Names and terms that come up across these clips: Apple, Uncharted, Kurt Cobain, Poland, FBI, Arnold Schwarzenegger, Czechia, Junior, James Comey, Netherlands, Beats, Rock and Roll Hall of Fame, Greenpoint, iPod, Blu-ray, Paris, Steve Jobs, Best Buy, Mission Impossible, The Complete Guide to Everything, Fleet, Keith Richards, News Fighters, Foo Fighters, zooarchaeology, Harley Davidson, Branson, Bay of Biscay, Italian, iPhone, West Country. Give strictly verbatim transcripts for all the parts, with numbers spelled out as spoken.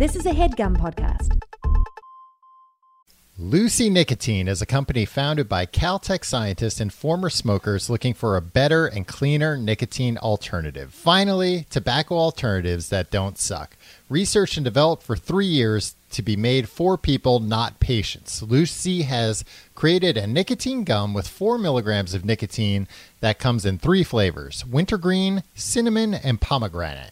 This is a HeadGum podcast. Lucy Nicotine is a company founded by Caltech scientists and former smokers looking for a better and cleaner nicotine alternative. Finally, tobacco alternatives that don't suck. Researched and developed for three years to be made for people, not patients. Lucy has created a nicotine gum with four milligrams of nicotine that comes in three flavors: wintergreen, cinnamon, and pomegranate.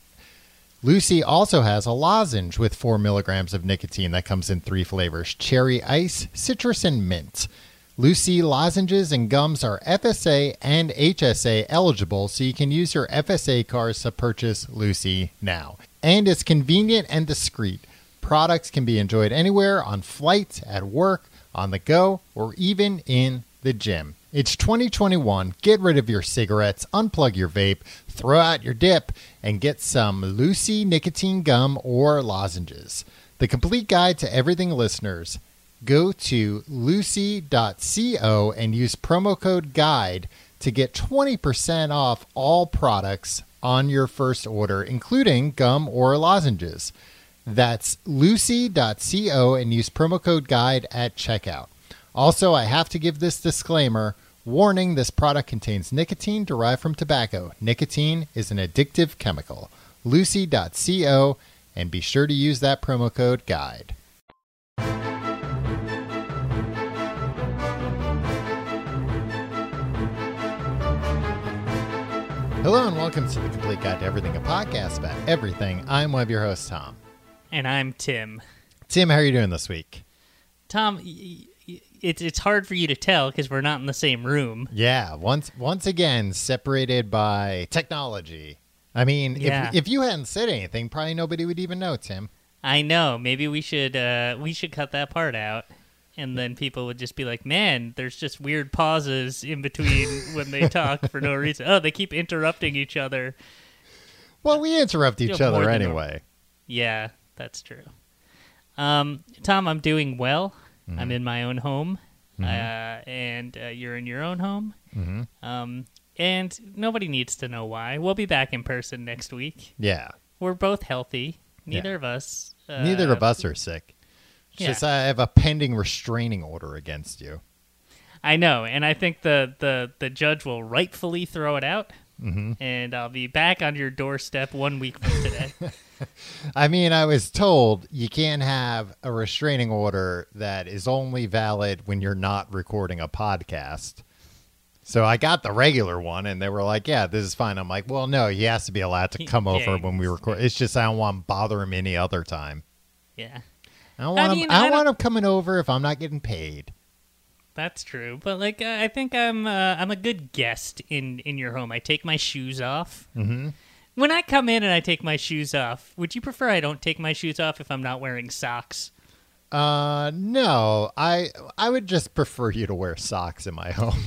Lucy also has a lozenge with four milligrams of nicotine that comes in three flavors: cherry ice, citrus, and mint. Lucy lozenges and gums are F S A and H S A eligible, so you can use your F S A cards to purchase Lucy now. And it's convenient and discreet. Products can be enjoyed anywhere, on flights, at work, on the go, or even in the gym. It's twenty twenty-one. Get rid of your cigarettes, unplug your vape, throw out your dip, and get some Lucy nicotine gum or lozenges. The Complete Guide to Everything listeners, go to lucy dot co and use promo code GUIDE to get twenty percent off all products on your first order, including gum or lozenges. That's lucy dot co and use promo code GUIDE at checkout. Also, I have to give this disclaimer. Warning, this product contains nicotine derived from tobacco. Nicotine is an addictive chemical. Lucy dot co, and be sure to use that promo code GUIDE. Hello and welcome to The Complete Guide to Everything, a podcast about everything. I'm one of your hosts, Tom. And I'm Tim. Tim, how are you doing this week? Tom, y- It's it's hard for you to tell because we're not in the same room. Yeah, once once again, separated by technology. I mean, yeah. if, if you hadn't said anything, probably nobody would even know, Tim. I know. Maybe we should uh, we should cut that part out, and then people would just be like, man, there's just weird pauses in between when they talk for no reason. Oh, they keep interrupting each other. Well, we interrupt each Still other anyway. Yeah, that's true. Um, Tom, I'm doing well. I'm in my own home, mm-hmm. uh, and uh, you're in your own home, mm-hmm. um, and nobody needs to know why. We'll be back in person next week. Yeah. We're both healthy. Neither yeah. of us. Uh, Neither of us are sick. It's yeah. just I have a pending restraining order against you. I know, and I think the, the, the judge will rightfully throw it out, mm-hmm. and I'll be back on your doorstep one week from today. I mean, I was told you can't have a restraining order that is only valid when you're not recording a podcast. So I got the regular one, and they were like, yeah, this is fine. I'm like, well, no, he has to be allowed to come over yeah, when we record. It's just I don't want to bother him any other time. Yeah. I don't want, I mean, him, I don't I don't... want him coming over if I'm not getting paid. That's true. But, like, I think I'm uh, I'm a good guest in, in your home. I take my shoes off. Mm-hmm. When I come in and I take my shoes off, would you prefer I don't take my shoes off if I'm not wearing socks? Uh, no. I I would just prefer you to wear socks in my home.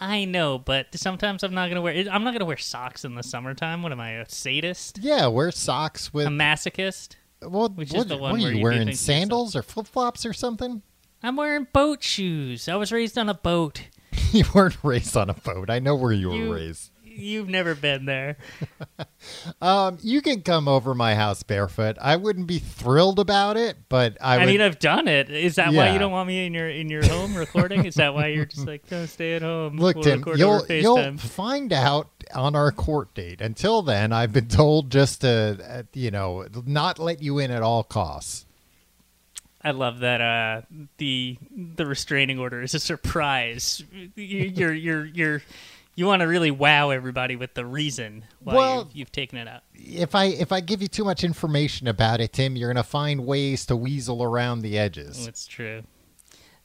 I know, but sometimes I'm not gonna wear. I'm not gonna wear socks in the summertime. What am I, a sadist? Yeah, wear socks with a masochist. Well, which what, is the one what are where you, you wearing? Sandals or flip flops or something? I'm wearing boat shoes. I was raised on a boat. You weren't raised on a boat. I know where you were you... raised. You've never been there. um, you can come over my house barefoot. I wouldn't be thrilled about it, but I. I would... mean, I've done it. Is that yeah. why you don't want me in your in your home recording? Is that why you're just like, don't stay at home? Look, we'll Tim, you'll you'll find out on our court date. Until then, I've been told just to, uh, you know, not let you in at all costs. I love that uh, the the restraining order is a surprise. You're you're you're. You want to really wow everybody with the reason why well, you've, you've taken it out. If I if I give you too much information about it, Tim, you're going to find ways to weasel around the edges. That's true.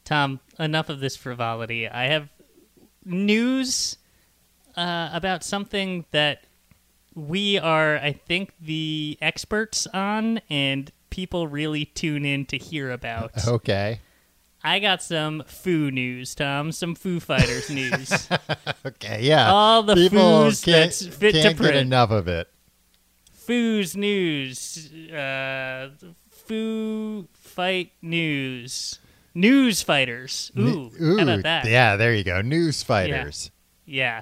Tom, enough of this frivolity. I have news uh, about something that we are, I think, the experts on and people really tune in to hear about. Okay. I got some Foo news, Tom. Some Foo Fighters news. Okay, yeah. All the Foos that's fit to print. Can't get enough of it. Foos news. Uh, Foo Fight news. News Fighters. Ooh, Ooh, how about that? Yeah, there you go. News Fighters. Yeah.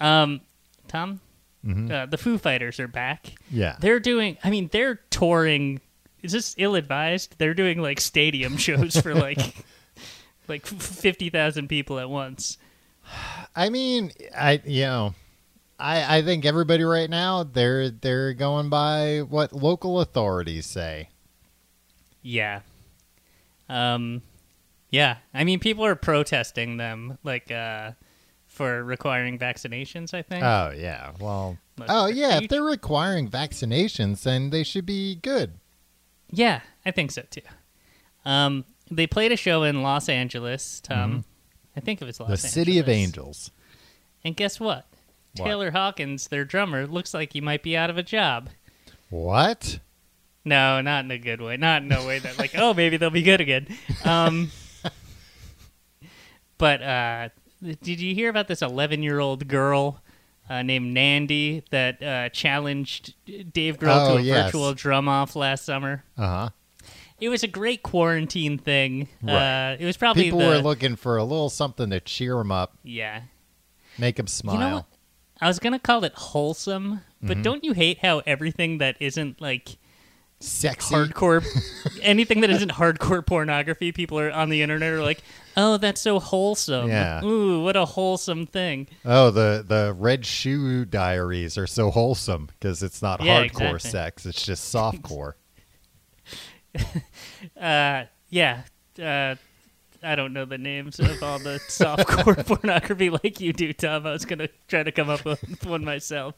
yeah. Um, Tom, mm-hmm. uh, the Foo Fighters are back. Yeah. They're doing, I mean, they're touring is this ill-advised? They're doing like stadium shows for like like fifty thousand people at once. I mean, I you know, I I think everybody right now they're they're going by what local authorities say. Yeah. Um yeah, I mean people are protesting them like uh for requiring vaccinations, I think. Oh yeah. Well, Look, oh yeah, each... if they're requiring vaccinations then they should be good. Yeah, I think so too. Um they played a show in Los Angeles, Tom. Mm-hmm. I think it was Los Angeles. The City of Angels. And guess what? what? Taylor Hawkins, their drummer, looks like he might be out of a job. What? No, not in a good way. Not in a way that, like, oh, maybe they'll be good again. Um, but uh, did you hear about this eleven-year-old girl uh, named Nandy that uh, challenged Dave Grohl oh, to a yes. virtual drum-off last summer? Uh-huh. It was a great quarantine thing. Right. Uh, it was probably people the, were looking for a little something to cheer them up. Yeah, make them smile. You know what? I was gonna call it wholesome, but mm-hmm. don't you hate how everything that isn't like sexy, hardcore, anything that isn't hardcore pornography, people are on the internet are like, "Oh, that's so wholesome." Yeah. Ooh, what a wholesome thing. Oh, the the Red Shoe Diaries are so wholesome because it's not yeah, hardcore exactly. sex; it's just softcore. uh yeah uh I don't know the names of all the softcore pornography like you do, Tom. I was gonna try to come up with one myself.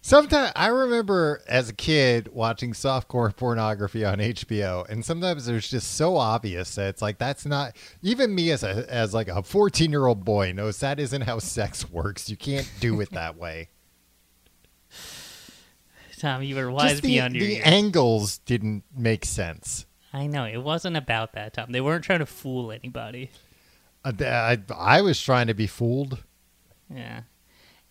Sometimes I remember as a kid watching softcore pornography on H B O, and sometimes it was just so obvious that it's like that's not even me as a as like a fourteen year old boy knows that isn't how sex works. You can't do it that way. Tom, you were wise the, beyond your the years. The angles didn't make sense. I know. It wasn't about that, Tom. They weren't trying to fool anybody. Uh, I, I was trying to be fooled. Yeah.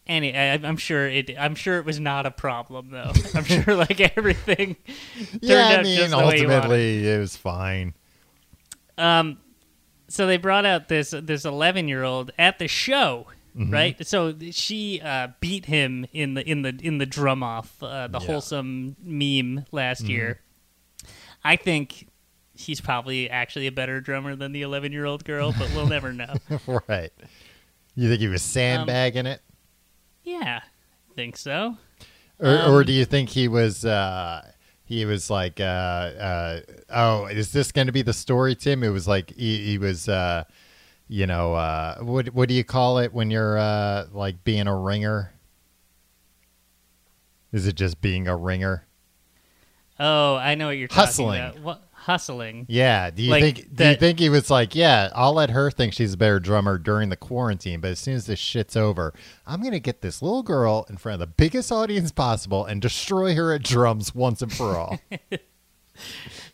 And it, I, I'm sure it I'm sure it was not a problem, though. I'm sure, like, everything turned yeah, I out mean, just the ultimately, way ultimately, it was fine. Um, So they brought out this this eleven-year-old at the show. Mm-hmm. Right, so she uh, beat him in the in the in the drum off, uh, the yeah. wholesome meme last mm-hmm. year. I think he's probably actually a better drummer than the eleven-year-old girl, but we'll never know. Right? You think he was sandbagging um, it? Yeah, I think so. Or, um, or do you think he was? Uh, he was like, uh, uh, oh, is this going to be the story, Tim? It was like he, he was. Uh, You know, uh, what what do you call it when you're uh, like being a ringer? Is it just being a ringer? Oh, I know what you're hustling. talking about. What, hustling. Yeah. Do you like think? That, do you think he was like, yeah, I'll let her think she's a better drummer during the quarantine, but as soon as this shit's over, I'm gonna get this little girl in front of the biggest audience possible and destroy her at drums once and for all.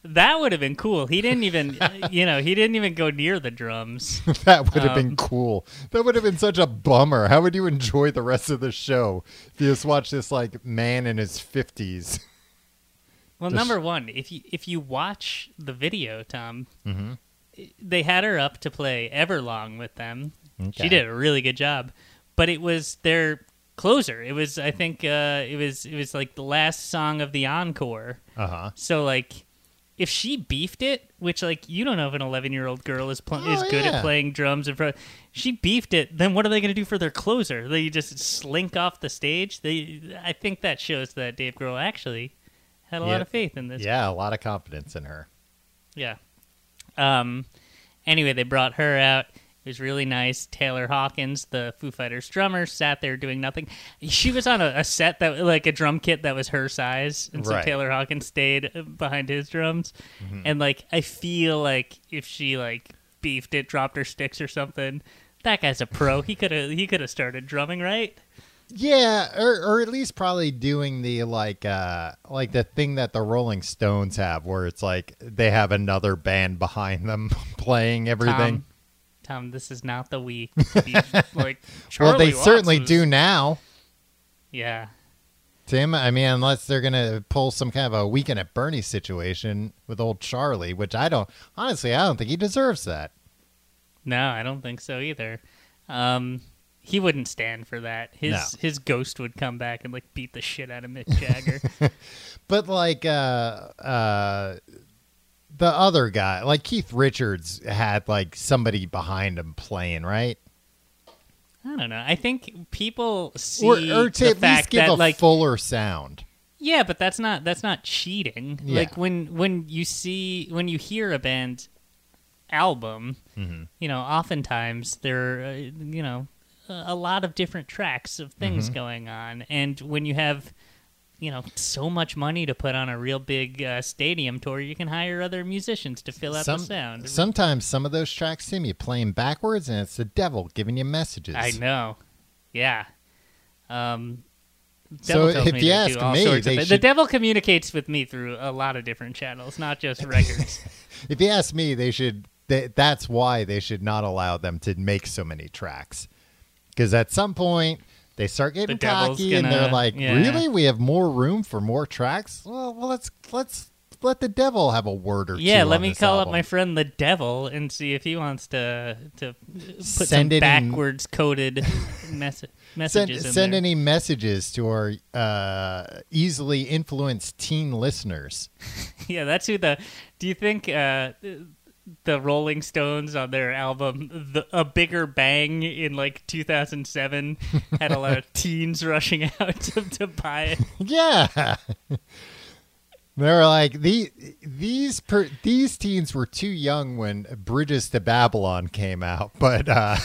That would have been cool. He didn't even, you know, he didn't even go near the drums. That would have um, been cool. That would have been such a bummer. How would you enjoy the rest of the show if you just watch this like man in his fifties? Well, just... number one, if you if you watch the video, Tom, mm-hmm. they had her up to play Everlong with them. Okay. She did a really good job, but it was their closer. It was, I think, uh, it was it was like the last song of the encore. Uh huh. So like. If she beefed it, which, like, you don't know if an eleven-year-old girl is pl- oh, is good yeah. at playing drums. In front. She beefed it, then what are they going to do for their closer? They just slink off the stage? They, I think that shows that Dave Grohl actually had a yeah. lot of faith in this. Yeah, girl. A lot of confidence in her. Yeah. Um. Anyway, they brought her out. It was really nice. Taylor Hawkins, the Foo Fighters drummer, sat there doing nothing. She was on a, a set that, like, a drum kit that was her size, and so right. Taylor Hawkins stayed behind his drums. Mm-hmm. And like, I feel like if she like beefed it, dropped her sticks or something, that guy's a pro. He could have he could have started drumming, right? Yeah, or or at least probably doing the like uh like the thing that the Rolling Stones have, where it's like they have another band behind them playing everything. Tom. Tom, this is not the week to be like Charlie Well, they Watts certainly was... do now. Yeah. Tim, I mean, unless they're going to pull some kind of a Weekend at Bernie situation with old Charlie, which I don't, honestly, I don't think he deserves that. No, I don't think so either. Um, he wouldn't stand for that. His no. his ghost would come back and like beat the shit out of Mick Jagger. But like uh, uh, the other guy, like Keith Richards had like somebody behind him playing, right? I don't know. I think people see or, or to the at fact least give that a like fuller sound. Yeah, but that's not that's not cheating. Yeah. Like when when you see when you hear a band album, mm-hmm. you know, oftentimes there, uh, you know, a lot of different tracks of things mm-hmm. going on, and when you have, you know, so much money to put on a real big uh, stadium tour, you can hire other musicians to fill out some, the sound. Sometimes some of those tracks seem you playing backwards, and it's the devil giving you messages. I know. Yeah. Um, so if you ask me, they they should... the devil communicates with me through a lot of different channels, not just records. If you ask me, they should. They, that's why they should not allow them to make so many tracks, because at some point they start getting cocky, and they're like, yeah. "Really, we have more room for more tracks? Well, well, let's let's let the devil have a word or yeah, two." Yeah, let on me this call album. Up my friend the devil and see if he wants to to put send some backwards in... coded mes- messages. Send, in send there. Any messages to our uh, easily influenced teen listeners. Yeah, that's who the. Do you think? Uh, The Rolling Stones on their album the, A Bigger Bang in like two thousand seven had a lot of teens rushing out to, to buy it. Yeah. They're like, the, these per, these teens were too young when Bridges to Babylon came out, but uh,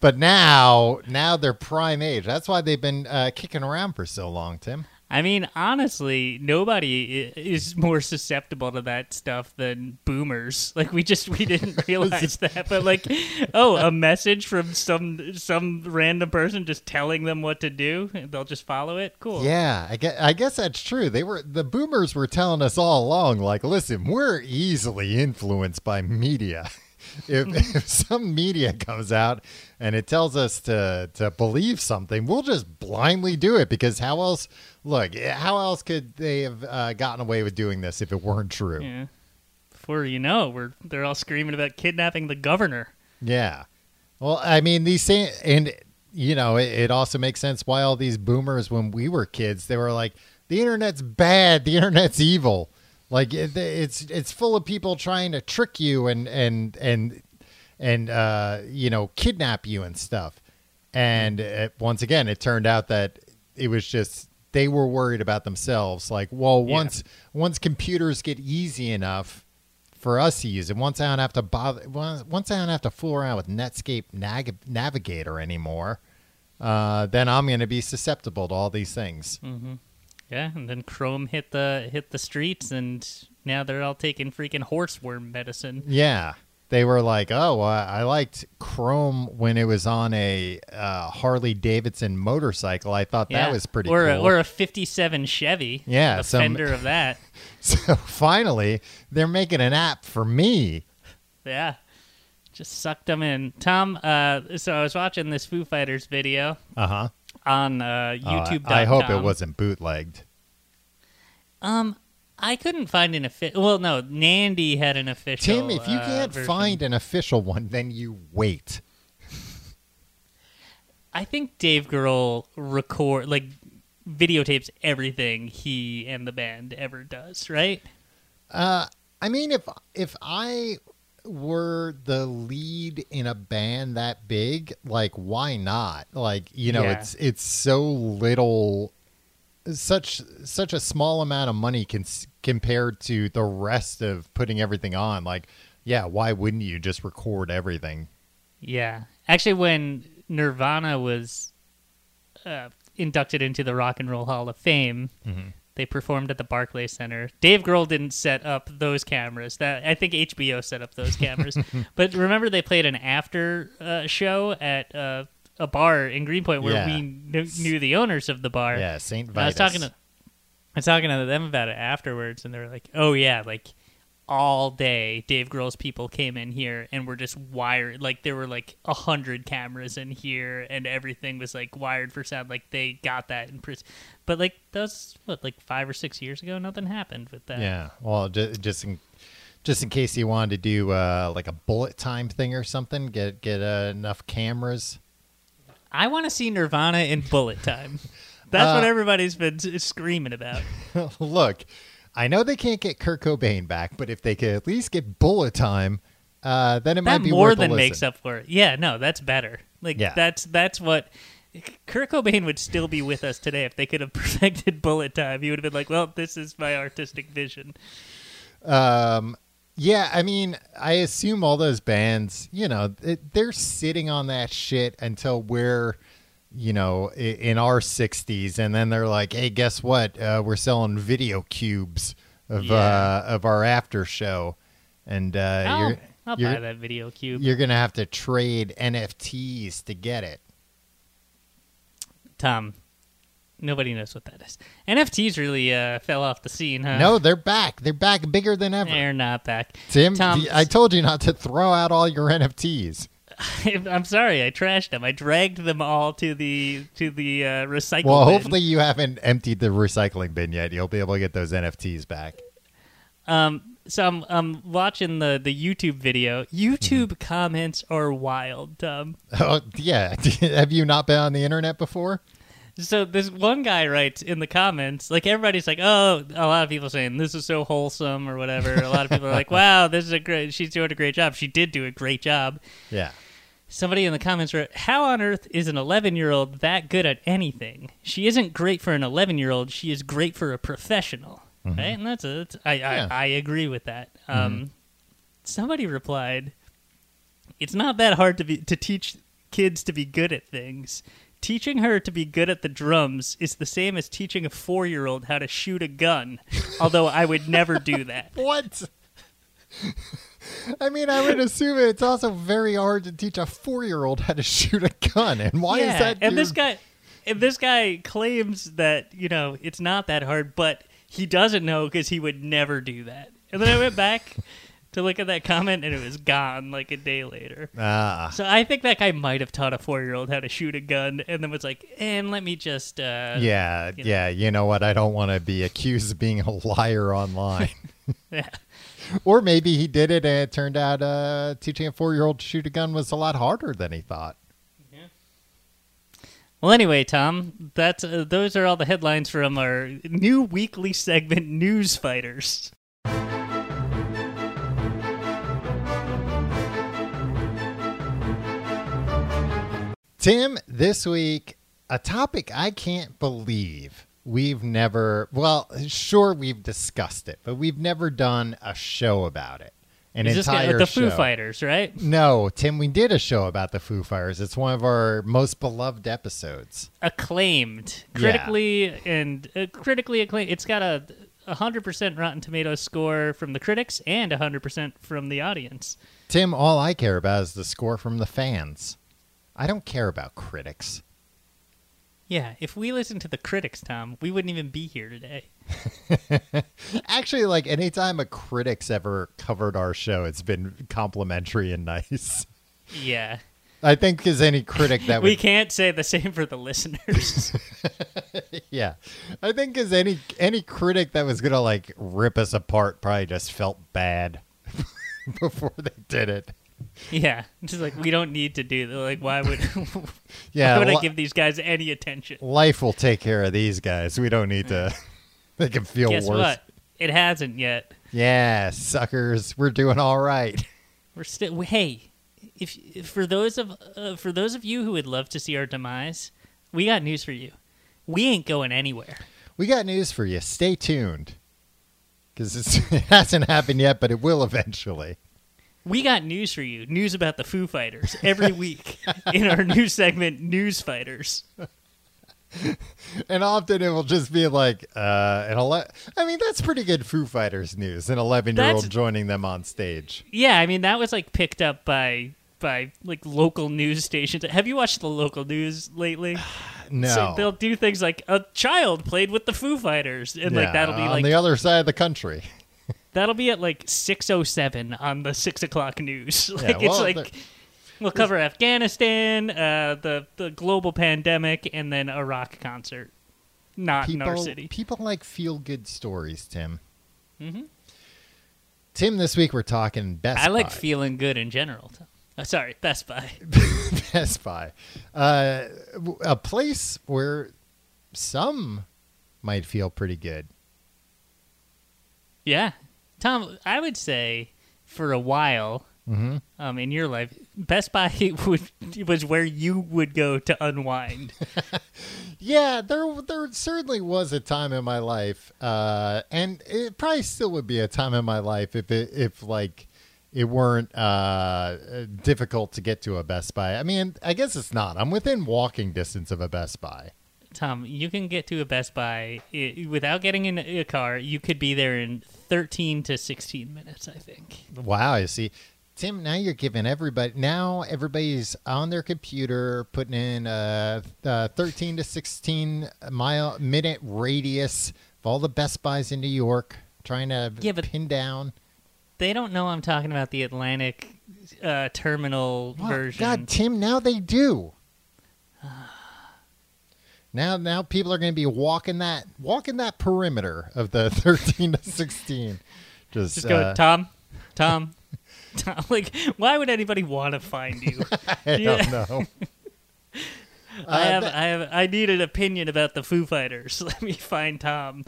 but now now they're prime age. That's why they've been uh, kicking around for so long, Tim. I mean, honestly, nobody is more susceptible to that stuff than boomers. Like, we just, we didn't realize that. But, like, oh, a message from some some random person just telling them what to do, they'll just follow it? Cool. Yeah, I guess, I guess that's true. They were the boomers were telling us all along, like, listen, we're easily influenced by media. If, if some media comes out and it tells us to, to believe something, we'll just blindly do it because how else, look, how else could they have uh, gotten away with doing this if it weren't true? Yeah. Before you know, we're they're all screaming about kidnapping the governor. Yeah. Well, I mean, these same, and, you know, it, it also makes sense why all these boomers, when we were kids, they were like, the internet's bad, the internet's evil. Like it, it's it's full of people trying to trick you and and and and uh, you know, kidnap you and stuff. And it, once again, it turned out that it was just they were worried about themselves. Like, well, once yeah. once computers get easy enough for us to use, and once I don't have to bother, once I don't have to fool around with Netscape Nag- Navigator anymore, uh, then I'm going to be susceptible to all these things. Mm-hmm. Yeah, and then Chrome hit the hit the streets, and now they're all taking freaking horseworm medicine. Yeah, they were like, oh, I liked Chrome when it was on a uh, Harley Davidson motorcycle. I thought yeah. that was pretty or cool. A, or a fifty-seven Chevy. Yeah. A so, fender of that. So finally, they're making an app for me. Yeah, just sucked them in. Tom, uh, so I was watching this Foo Fighters video. Uh-huh. On uh, YouTube. Uh, I hope it wasn't bootlegged. Um, I couldn't find an official. Well, no, Nandy had an official. Tim, if you can't uh, find an official one, then you wait. I think Dave Grohl record like videotapes everything he and the band ever does, right? Uh, I mean, if if I were the lead in a band that big, like, why not? Like, you know, yeah. it's it's so little, such such a small amount of money can, compared to the rest of putting everything on. Like, yeah, why wouldn't you just record everything? Yeah. Actually, when Nirvana was uh, inducted into the Rock and Roll Hall of Fame, mm-hmm. they performed at the Barclay Center. Dave Grohl didn't set up those cameras. That I think H B O set up those cameras. But remember, they played an after uh, show at uh, a bar in Greenpoint where yeah. we kn- knew the owners of the bar. Yeah, Saint Vitus. I was talking to, I was talking to them about it afterwards, and they were like, "Oh yeah, like all day, Dave Grohl's people came in here and were just wired. Like there were like a hundred cameras in here, and everything was like wired for sound. Like they got that in prison." But, like, that's, what, like five or six years ago, nothing happened with that. Yeah, well, just, just in just in case you wanted to do, uh, like, a bullet time thing or something, get get uh, enough cameras. I want to see Nirvana in bullet time. That's uh, what everybody's been screaming about. Look, I know they can't get Kurt Cobain back, but if they could at least get Bullet Time, uh, then it that might be more worth than a makes listen. Up for it. Yeah, no, that's better. Like yeah. that's that's what Kurt Cobain would still be with us today if they could have perfected Bullet Time. He would have been like, "Well, this is my artistic vision." Um. Yeah, I mean, I assume all those bands, you know, it, they're sitting on that shit until we're, you know, in, in our sixties, and then they're like, "Hey, guess what? Uh, we're selling video cubes of yeah. uh, of our after show, and uh, I'll, you're, I'll you're, buy that video cube. You're gonna have to trade N F Ts to get it." Tom, nobody knows what that is. N F Ts really uh, fell off the scene, huh? No, they're back. They're back bigger than ever. They're not back. Tim, Tom, I told you not to throw out all your N F Ts. I'm sorry. I trashed them. I dragged them all to the to the uh, recycling bin. Well, hopefully you haven't emptied the recycling bin yet. You'll be able to get those N F Ts back. Um, so I'm, I'm watching the, the YouTube video. YouTube mm-hmm. comments are wild, Tom. Oh, yeah. Have you not been on the internet before? So this one guy writes in the comments, like everybody's like, oh, a lot of people saying this is so wholesome or whatever. A lot of people are like, wow, this is a great, she's doing a great job. She did do a great job. Yeah. Somebody in the comments wrote, how on earth is an eleven-year-old that good at anything? She isn't great for an eleven-year-old. She is great for a professional. Mm-hmm. Right? And that's, a, that's I, yeah. I, I agree with that. Mm-hmm. Um, somebody replied, it's not that hard to be, to teach kids to be good at things. Teaching her to be good at the drums is the same as teaching a four-year-old how to shoot a gun, although I would never do that. What? I mean, I would assume it's also very hard to teach a four-year-old how to shoot a gun, and why yeah, is that? Dude? And this guy, and this guy claims that, you know, it's not that hard, but he doesn't know because he would never do that. And then I went back to look at that comment, and it was gone like a day later. Ah. So I think that guy might have taught a four-year-old how to shoot a gun, and then was like, and let me just... Uh, yeah, you know. yeah, you know what? I don't want to be accused of being a liar online. yeah. Or maybe he did it, and it turned out uh, teaching a four-year-old to shoot a gun was a lot harder than he thought. Yeah. Well, anyway, Tom, that's uh, those are all the headlines from our new weekly segment, News Fighters. Tim, this week, a topic I can't believe we've never, well, sure, we've discussed it, but we've never done a show about it. An Is entire this guy, like the show. The Foo Fighters, right? No, Tim, we did a show about the Foo Fighters. It's one of our most beloved episodes. Acclaimed. Critically yeah. and uh, critically acclaimed. It's got a one hundred percent Rotten Tomatoes score from the critics and one hundred percent from the audience. Tim, all I care about is the score from the fans. I don't care about critics. Yeah, if we listened to the critics, Tom, we wouldn't even be here today. Actually, like, anytime a critic's ever covered our show, it's been complimentary and nice. Yeah. I think because any critic that would... We can't say the same for the listeners. yeah. I think because any, any critic that was going to, like, rip us apart probably just felt bad before they did it. Yeah, just like, we don't need to do that. Like, why would, yeah, why would li- I give these guys any attention? Life will take care of these guys. We don't need to make them feel Guess worse. What? It hasn't yet. Yeah, suckers, we're doing all right. We're still. Hey, if, if for those of uh, for those of you who would love to see our demise, we got news for you. We ain't going anywhere. We got news for you. Stay tuned, because it hasn't happened yet, but it will eventually. We got news for you, news about the Foo Fighters, every week in our new segment, News Fighters. And often it will just be like, uh, an ele- I mean, that's pretty good Foo Fighters news, an eleven-year-old that's, joining them on stage. Yeah, I mean, that was like picked up by, by like local news stations. Have you watched the local news lately? No. So they'll do things like, a child played with the Foo Fighters, and yeah, like that'll be on like... on the other side of the country. That'll be at like six oh seven on the six o'clock news. Like yeah, well, it's like we'll cover Afghanistan, uh, the, the global pandemic, and then a rock concert. Not people, in our city. People like feel-good stories, Tim. Mm-hmm. Tim, this week we're talking Best Buy. I like Buy. feeling good in general. Oh, sorry, Best Buy. Best Buy. Uh, a place where... some might feel pretty good. Yeah. Tom, I would say for a while mm-hmm. um, in your life, Best Buy would, was where you would go to unwind. Yeah, there there certainly was a time in my life, uh, and it probably still would be a time in my life if it, if like it weren't uh, difficult to get to a Best Buy. I mean, I guess it's not. I'm within walking distance of a Best Buy. Tom, you can get to a Best Buy it, without getting in a car. You could be there in thirteen to sixteen minutes, I think. Wow, I see. Tim, now you're giving everybody, now everybody's on their computer putting in a, a thirteen to sixteen mile minute radius of all the Best Buys in New York, trying to yeah, pin down. They don't know I'm talking about the Atlantic uh, terminal oh, version. God, Tim, now they do. Now, now people are going to be walking that walking that perimeter of the thirteen to sixteen. Just, Just go, uh, Tom, Tom, Tom. Like, why would anybody want to find you? I yeah. don't know. I uh, have, that, I have, I need an opinion about the Foo Fighters. Let me find Tom.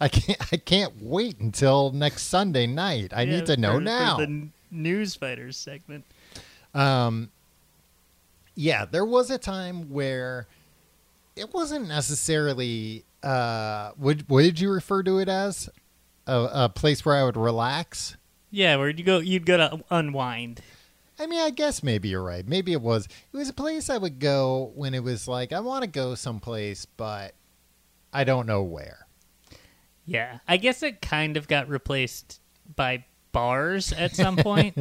I can't, I can't wait until next Sunday night. I yeah, need to know for, now. For the News Fighters segment. Um. Yeah, there was a time where it wasn't necessarily, uh, what, what did you refer to it as? A, a place where I would relax? Yeah, where you'd go, you'd go to unwind. I mean, I guess maybe you're right. Maybe it was. It was a place I would go when it was like, I want to go someplace, but I don't know where. Yeah, I guess it kind of got replaced by bars at some point.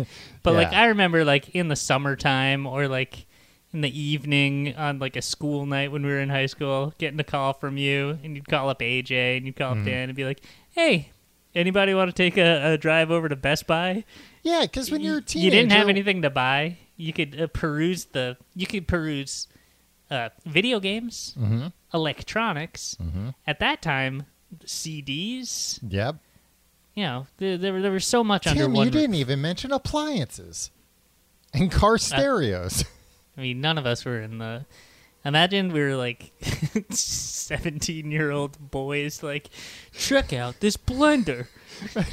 But, yeah. like, I remember, like, in the summertime or, like, in the evening on like a school night when we were in high school, getting a call from you, and you'd call up A J and you'd call mm-hmm. up Dan and be like, "Hey, anybody want to take a, a drive over to Best Buy?" Yeah, because when you're a teenager, you didn't have anything to buy. You could uh, peruse the, you could peruse uh, video games, mm-hmm. electronics. Mm-hmm. At that time, C Ds. Yep. You know, there there, there was so much Tim, under one. You didn't even mention appliances and car stereos. Uh, I mean, none of us were in the... Imagine we were, like, seventeen-year-old boys, like, check out this blender.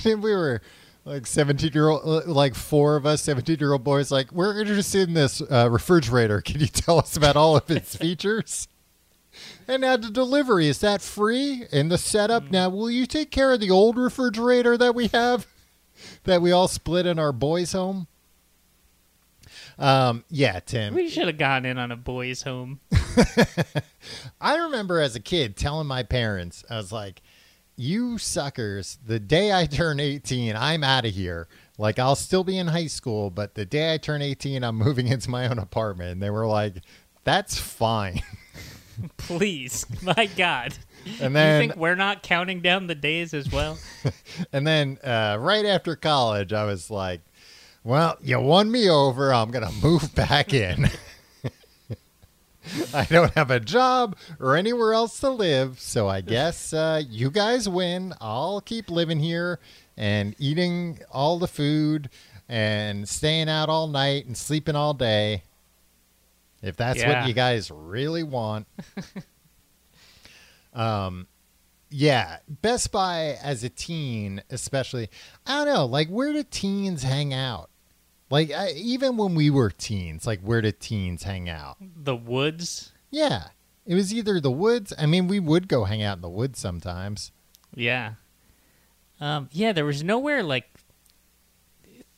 And we were, like, seventeen-year-old... Like, four of us, seventeen-year-old boys, like, we're interested in this uh, refrigerator. Can you tell us about all of its features? And now the delivery, is that free? And the setup, mm-hmm. now, will you take care of the old refrigerator that we have? That we all split in our boys' home? Um, yeah, Tim. We should have gone in on a boys' home. I remember as a kid telling my parents, I was like, you suckers, the day I turn eighteen, I'm out of here. Like, I'll still be in high school, but the day I turn eighteen, I'm moving into my own apartment. And they were like, that's fine. Please. My God. And then, you think we're not counting down the days as well? And then uh, right after college, I was like, well, you won me over. I'm going to move back in. I don't have a job or anywhere else to live, so I guess uh, you guys win. I'll keep living here and eating all the food and staying out all night and sleeping all day, if that's yeah. what you guys really want. um. Yeah, Best Buy as a teen, especially. I don't know, like, where do teens hang out? Like, I, even when we were teens, like, where did teens hang out? The woods? Yeah. It was either the woods. I mean, we would go hang out in the woods sometimes. Yeah. Um, yeah, there was nowhere, like,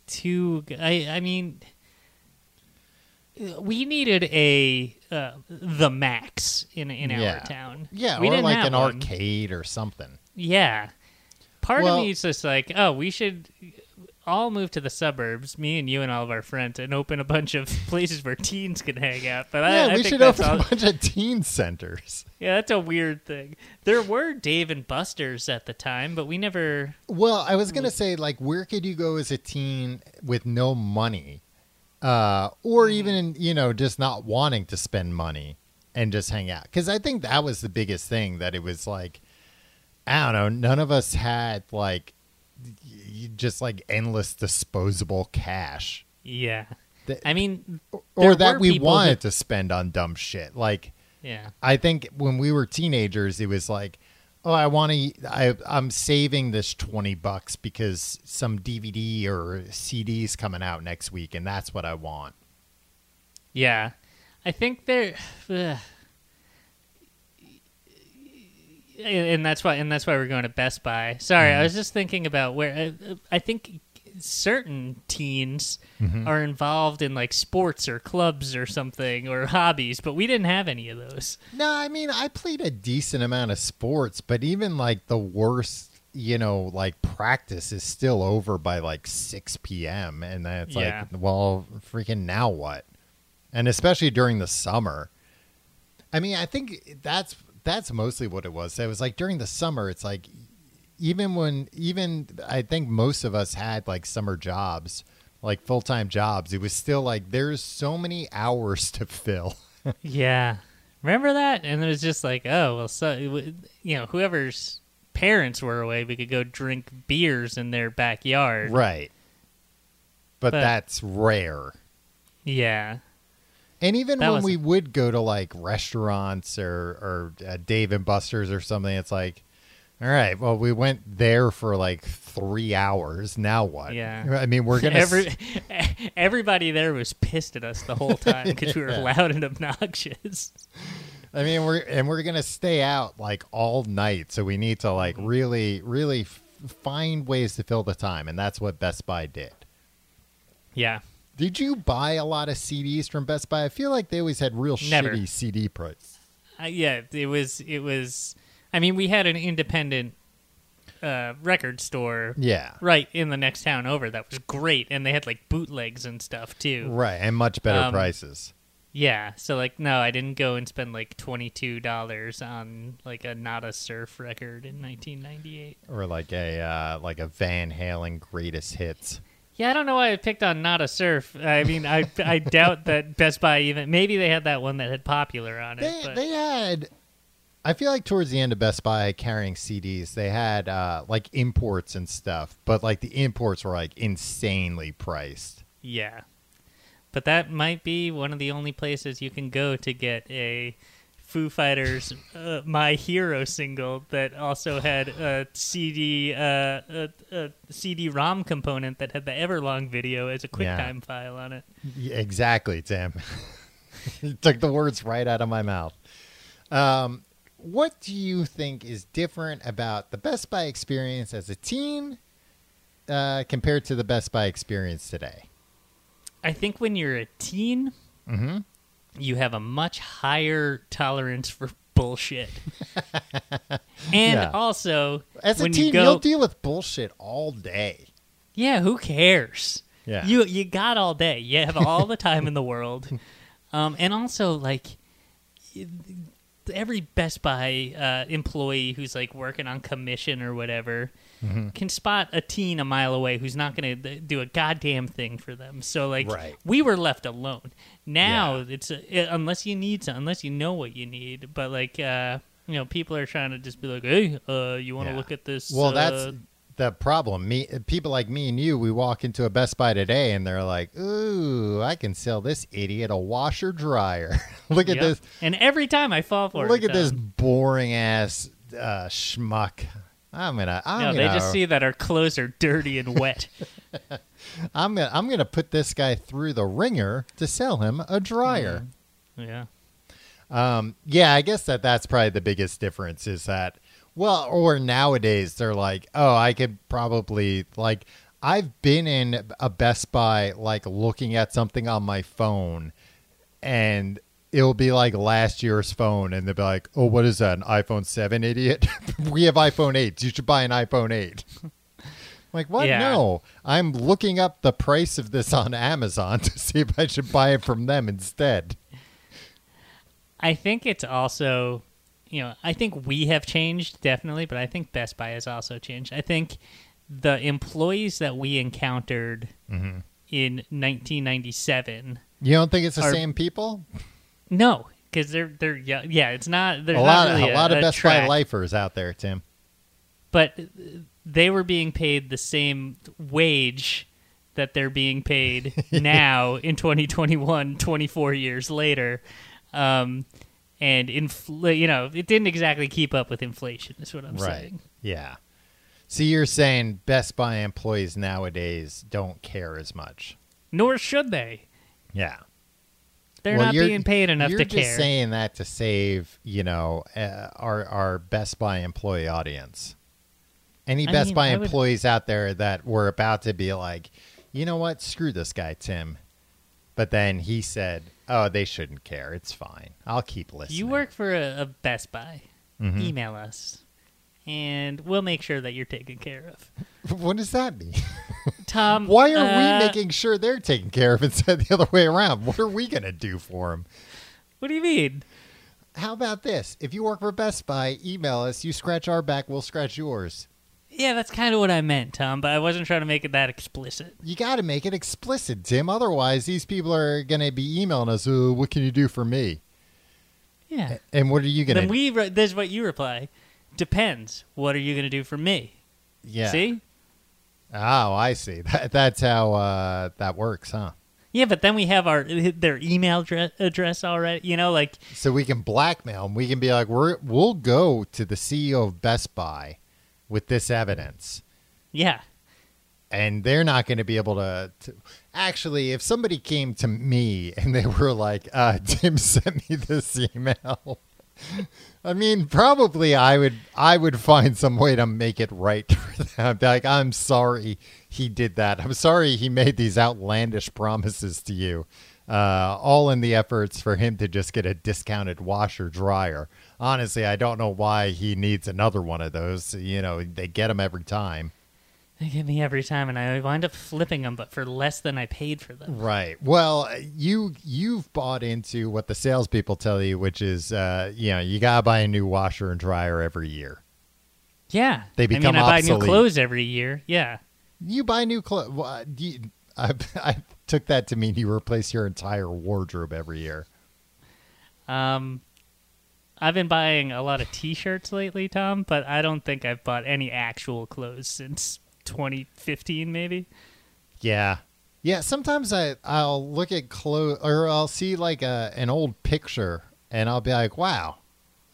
to... I, I mean... We needed a uh, the Max in in yeah. our town. Yeah, we or didn't like have an one. Arcade or something. Yeah, part well, of me is just like, oh, we should all move to the suburbs. Me and you and all of our friends, and open a bunch of places where teens can hang out. But yeah, I, I we think should that's open all... a bunch of teen centers. Yeah, that's a weird thing. There were Dave and Buster's at the time, but we never. Well, I was gonna say, like, where could you go as a teen with no money? Uh, or even, you know, just not wanting to spend money and just hang out. Because I think that was the biggest thing, that it was like, I don't know, none of us had, like, y- just, like, endless disposable cash. Yeah. That, I mean, or that we wanted who... to spend on dumb shit. Like, Yeah. I think when we were teenagers, it was like, oh, I want to, I'm saving this twenty bucks because some D V D or C D's coming out next week, and that's what I want. Yeah. I think they're, ugh. and that's why, and that's why we're going to Best Buy. Sorry. Mm-hmm. I was just thinking about where I, I think certain teens mm-hmm. are involved in like sports or clubs or something or hobbies, but we didn't have any of those. No, I mean, I played a decent amount of sports, but even like the worst, you know, like practice is still over by like six p.m. and that's yeah. like, well, freaking now what? And especially during the summer. I mean, I think that's that's mostly what it was. It was like during the summer, it's like even when even I think most of us had like summer jobs, like full-time jobs, it was still like there's so many hours to fill. Yeah. Remember that? And it was just like, oh, well, so, you know, whoever's parents were away, we could go drink beers in their backyard. Right. But, but that's rare. Yeah. And even that when was... we would go to like restaurants or, or uh, Dave and Buster's or something, it's like, all right, well, we went there for like three hours. Now what? Yeah. I mean, we're going to... Every, everybody there was pissed at us the whole time because yeah. we were loud and obnoxious. I mean, we're and we're going to stay out like all night. So we need to like really, really f- find ways to fill the time. And that's what Best Buy did. Yeah. Did you buy a lot of C Ds from Best Buy? I feel like they always had real Never. shitty C D price. Uh, yeah, it was... It was I mean, we had an independent uh, record store yeah. right in the next town over. That was great. And they had, like, bootlegs and stuff, too. Right, and much better um, prices. Yeah, so, like, no, I didn't go and spend, like, twenty-two dollars on, like, a Not a Surf record in nineteen ninety-eight. Or, like, a uh, like a Van Halen Greatest Hits. Yeah, I don't know why I picked on Not a Surf. I mean, I I doubt that Best Buy even... Maybe they had that one that had Popular on it. They, but. they had... I feel like towards the end of Best Buy carrying C Ds, they had uh, like imports and stuff, but like the imports were like insanely priced. Yeah. But that might be one of the only places you can go to get a Foo Fighters uh, My Hero single that also had a C D, uh, a, a C D-ROM component that had the Everlong video as a QuickTime yeah. file on it. Yeah, exactly, Tim. You took the words right out of my mouth. Um, What do you think is different about the Best Buy experience as a teen uh, compared to the Best Buy experience today? I think when you're a teen, mm-hmm. you have a much higher tolerance for bullshit. And yeah. also, as a teen, you go, you'll deal with bullshit all day. Yeah, who cares? Yeah, you you got all day. You have all the time in the world, um, and also like. It, every Best Buy uh, employee who's like working on commission or whatever mm-hmm. can spot a teen a mile away who's not going to do a goddamn thing for them. So like right. we were left alone. Now yeah. it's a, it, unless you need to, unless you know what you need. But like uh, you know, people are trying to just be like, hey, uh, you want to yeah. look at this? Well, uh, that's the problem. Me, people like me and you, we walk into a Best Buy today and they're like, ooh, I can sell this idiot a washer dryer. Look at yep. this. And every time I fall for Look it. Look at Tom. This boring ass uh, schmuck. I'm going to. No, gonna, they just see that our clothes are dirty and wet. I'm going to I'm gonna put this guy through the ringer to sell him a dryer. Yeah. Yeah. Um, yeah, I guess that that's probably the biggest difference is that. Well, or nowadays they're like, oh, I could probably like I've been in a Best Buy, like looking at something on my phone and it'll be like last year's phone. And they'll be like, oh, what is that? An iPhone seven, idiot. We have iPhone eights. You should buy an iPhone eight. Like, what? Yeah. No, I'm looking up the price of this on Amazon to see if I should buy it from them instead. I think it's also. You know, I think we have changed, definitely, but I think Best Buy has also changed. I think the employees that we encountered mm-hmm. in nineteen ninety-seven... You don't think it's the are, same people? No, because they're... they're Yeah, it's not... There's a lot, not really a lot a, of Best Buy lifers out there, Tim. But they were being paid the same wage that they're being paid now in twenty twenty-one, twenty-four years later. Um and infl- you know, it didn't exactly keep up with inflation, is what I'm right. saying. Yeah. So you're saying Best Buy employees nowadays don't care as much. Nor should they. Yeah. They're well, not being paid enough to care. You're just saying that to save, you know, uh, our our Best Buy employee audience. Any I Best mean, Buy I employees would... out there that were about to be like, you know what, screw this guy, Tim. But then he said, oh, they shouldn't care. It's fine. I'll keep listening. You work for a, a Best Buy. Mm-hmm. Email us. And we'll make sure that you're taken care of. What does that mean? Tom, why are uh, we making sure they're taken care of instead of the other way around? What are we going to do for them? What do you mean? How about this? If you work for Best Buy, email us. You scratch our back, we'll scratch yours. Yeah, that's kind of what I meant, Tom, but I wasn't trying to make it that explicit. You got to make it explicit, Tim. Otherwise, these people are going to be emailing us, oh, what can you do for me? Yeah. And what are you going to do? Then we re- this is what you reply. Depends. What are you going to do for me? Yeah. See? Oh, I see. That, that's how uh, that works, huh? Yeah, but then we have our their email dre- address already, you know, like... So we can blackmail them. We can be like, we're, we'll go to the C E O of Best Buy with this evidence. Yeah. And they're not going to be able to, to... Actually, if somebody came to me and they were like, uh, Tim sent me this email... I mean, probably I would I would find some way to make it right for them. I'd be like, I'm sorry he did that. I'm sorry he made these outlandish promises to you, uh, all in the efforts for him to just get a discounted washer dryer. Honestly, I don't know why he needs another one of those. You know, they get them every time. They get me every time, and I wind up flipping them, but for less than I paid for them. Right. Well, you, you've bought into what the salespeople tell you, which is, uh, you know, you got to buy a new washer and dryer every year. Yeah. They become obsolete. I mean, I obsolete. buy new clothes everher year. Yeah. You buy new clothes. Well, I, I took that to mean you replace your entire wardrobe every year. Um... I've been buying a lot of T-shirts lately, Tom, but I don't think I've bought any actual clothes since... twenty fifteen, maybe. Yeah. Yeah, sometimes I, I'll look at clothes, or I'll see like a, an old picture, and I'll be like, wow,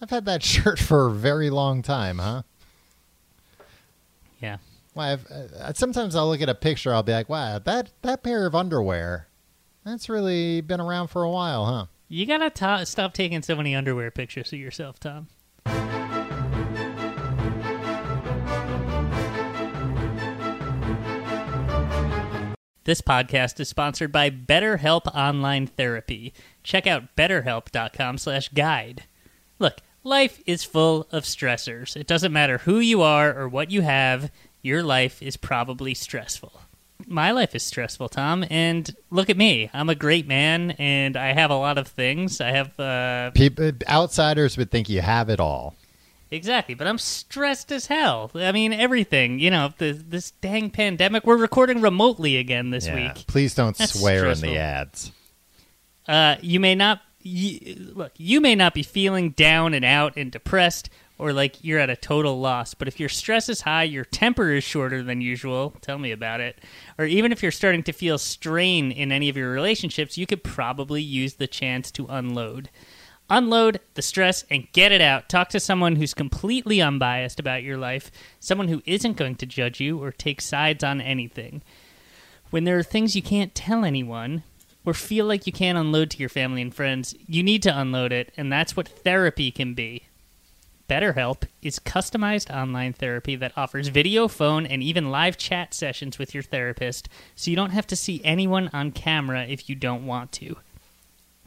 I've had that shirt for a very long time, huh? Yeah. Well, I've, uh, sometimes I'll look at a picture, I'll be like, wow, that, that pair of underwear, that's really been around for a while, huh? You gotta ta- stop taking so many underwear pictures of yourself, Tom. This podcast is sponsored by BetterHelp Online Therapy. Check out betterhelp.com slash guide. Look, life is full of stressors. It doesn't matter who you are or what you have, your life is probably stressful. My life is stressful, Tom, and look at me. I'm a great man, and I have a lot of things. I have... Uh... People, outsiders would think you have it all. Exactly, but I'm stressed as hell. I mean, everything, you know, the, this dang pandemic. We're recording remotely again this yeah, week. Please don't That's swear stressful. in the ads. Uh, you may not, you, look, you may not be feeling down and out and depressed or like you're at a total loss, but if your stress is high, your temper is shorter than usual, tell me about it, or even if you're starting to feel strain in any of your relationships, you could probably use the chance to unload. Unload the stress and get it out. Talk to someone who's completely unbiased about your life, someone who isn't going to judge you or take sides on anything. When there are things you can't tell anyone or feel like you can't unload to your family and friends, you need to unload it, and that's what therapy can be. BetterHelp is customized online therapy that offers video, phone, and even live chat sessions with your therapist, so you don't have to see anyone on camera if you don't want to.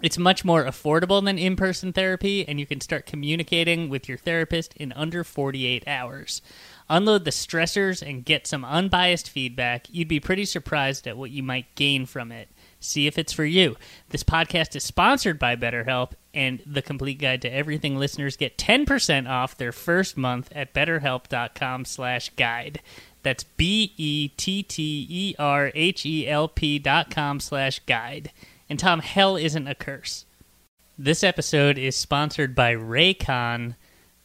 It's much more affordable than in-person therapy, and you can start communicating with your therapist in under forty-eight hours. Unload the stressors and get some unbiased feedback. You'd be pretty surprised at what you might gain from it. See if it's for you. This podcast is sponsored by BetterHelp, and The Complete Guide to Everything listeners get ten percent off their first month at betterhelp.com slash guide. That's B-E-T-T-E-R-H-E-L-P dot com slash guide. And Tom, hell isn't a curse. This episode is sponsored by Raycon.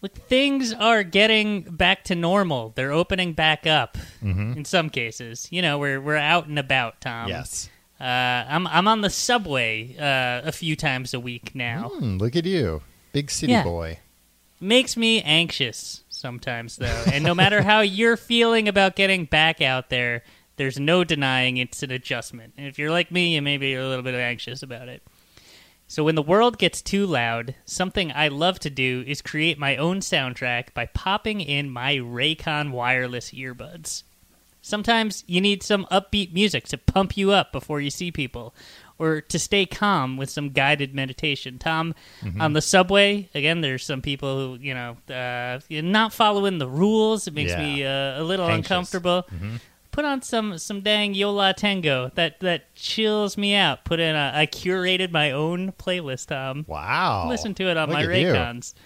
Look, things are getting back to normal. They're opening back up mm-hmm. in some cases. You know, we're we're out and about, Tom. Yes. Uh, I'm I'm on the subway uh, a few times a week now. Mm, look at you. Big city yeah. boy. Makes me anxious sometimes, though. And no matter how you're feeling about getting back out there, there's no denying it's an adjustment. And if you're like me, you may be a little bit anxious about it. So when the world gets too loud, something I love to do is create my own soundtrack by popping in my Raycon wireless earbuds. Sometimes you need some upbeat music to pump you up before you see people, or to stay calm with some guided meditation. Tom, mm-hmm. on the subway, again, there's some people who, you know, uh, you're not following the rules. It makes yeah. me uh, a little anxious. Uncomfortable. Mm-hmm. Put on some, some dang Yo La Tengo. That that chills me out. Put in a, I curated my own playlist, Tom. Wow. Listen to it on Look my Raycons. You.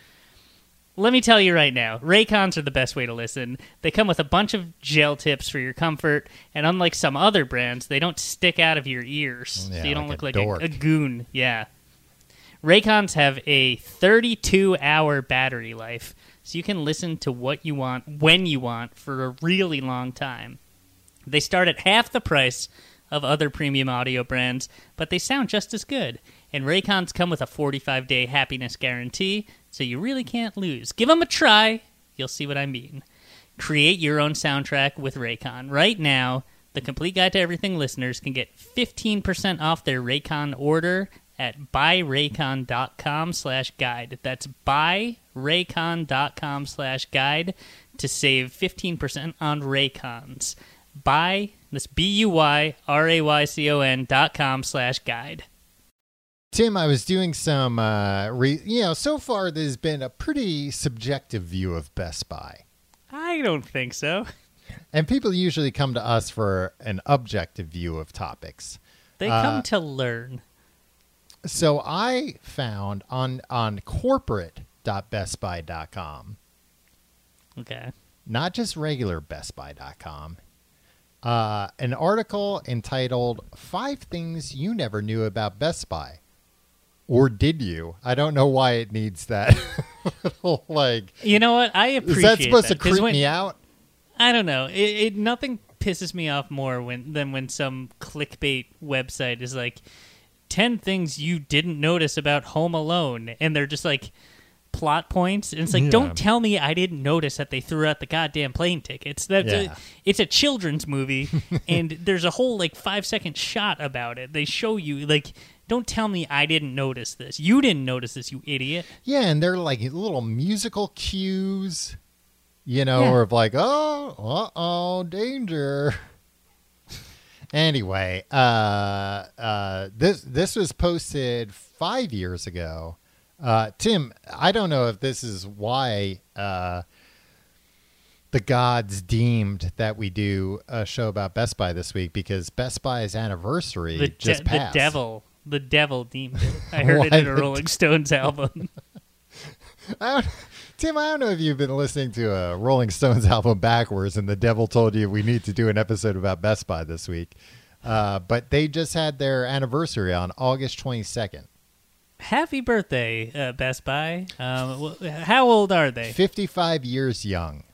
Let me tell you right now, Raycons are the best way to listen. They come with a bunch of gel tips for your comfort, and unlike some other brands, they don't stick out of your ears, yeah, so you don't like look a like a, a goon. Yeah, Raycons have a thirty-two hour battery life, so you can listen to what you want, when you want, for a really long time. They start at half the price of other premium audio brands, but they sound just as good. And Raycons come with a forty-five day happiness guarantee, so you really can't lose. Give them a try. You'll see what I mean. Create your own soundtrack with Raycon. Right now, the Complete Guide to Everything listeners can get fifteen percent off their Raycon order at buyraycon.com slash guide. That's buyraycon.com slash guide to save fifteen percent on Raycons. Buy, that's B-U-Y-R-A-Y-C-O-N dot com slash guide. Tim, I was doing some, uh, re- you know, so far there's been a pretty subjective view of Best Buy. I don't think so. And people usually come to us for an objective view of topics. They uh, come to learn. So I found on, on corporate dot best buy dot com, okay, not just regular best buy dot com, uh, an article entitled Five Things You Never Knew About Best Buy. Or did you? I don't know why it needs that. Like, you know what? I appreciate that. Is that supposed that, to creep when, me out? I don't know. It, it nothing pisses me off more when than when some clickbait website is like ten things you didn't notice about Home Alone, and they're just like plot points. And it's like, yeah. don't tell me I didn't notice that they threw out the goddamn plane tickets. That's yeah. a, it's a children's movie, and there's a whole like five second shot about it. They show you like. Don't tell me I didn't notice this. You didn't notice this, you idiot. Yeah, and they're like little musical cues, you know, yeah. or like, oh, uh-oh, danger. Anyway, uh, uh, this this was posted five years ago. Uh, Tim, I don't know if this is why uh, the gods deemed that we do a show about Best Buy this week, because Best Buy's anniversary the just de- passed. The devil. The devil deemed it. I heard it in a Rolling Stones album. I don't, Tim, I don't know if you've been listening to a Rolling Stones album backwards and the devil told you we need to do an episode about Best Buy this week. Uh, but they just had their anniversary on August twenty-second. Happy birthday, uh, Best Buy. Um, how old are they? fifty-five years young.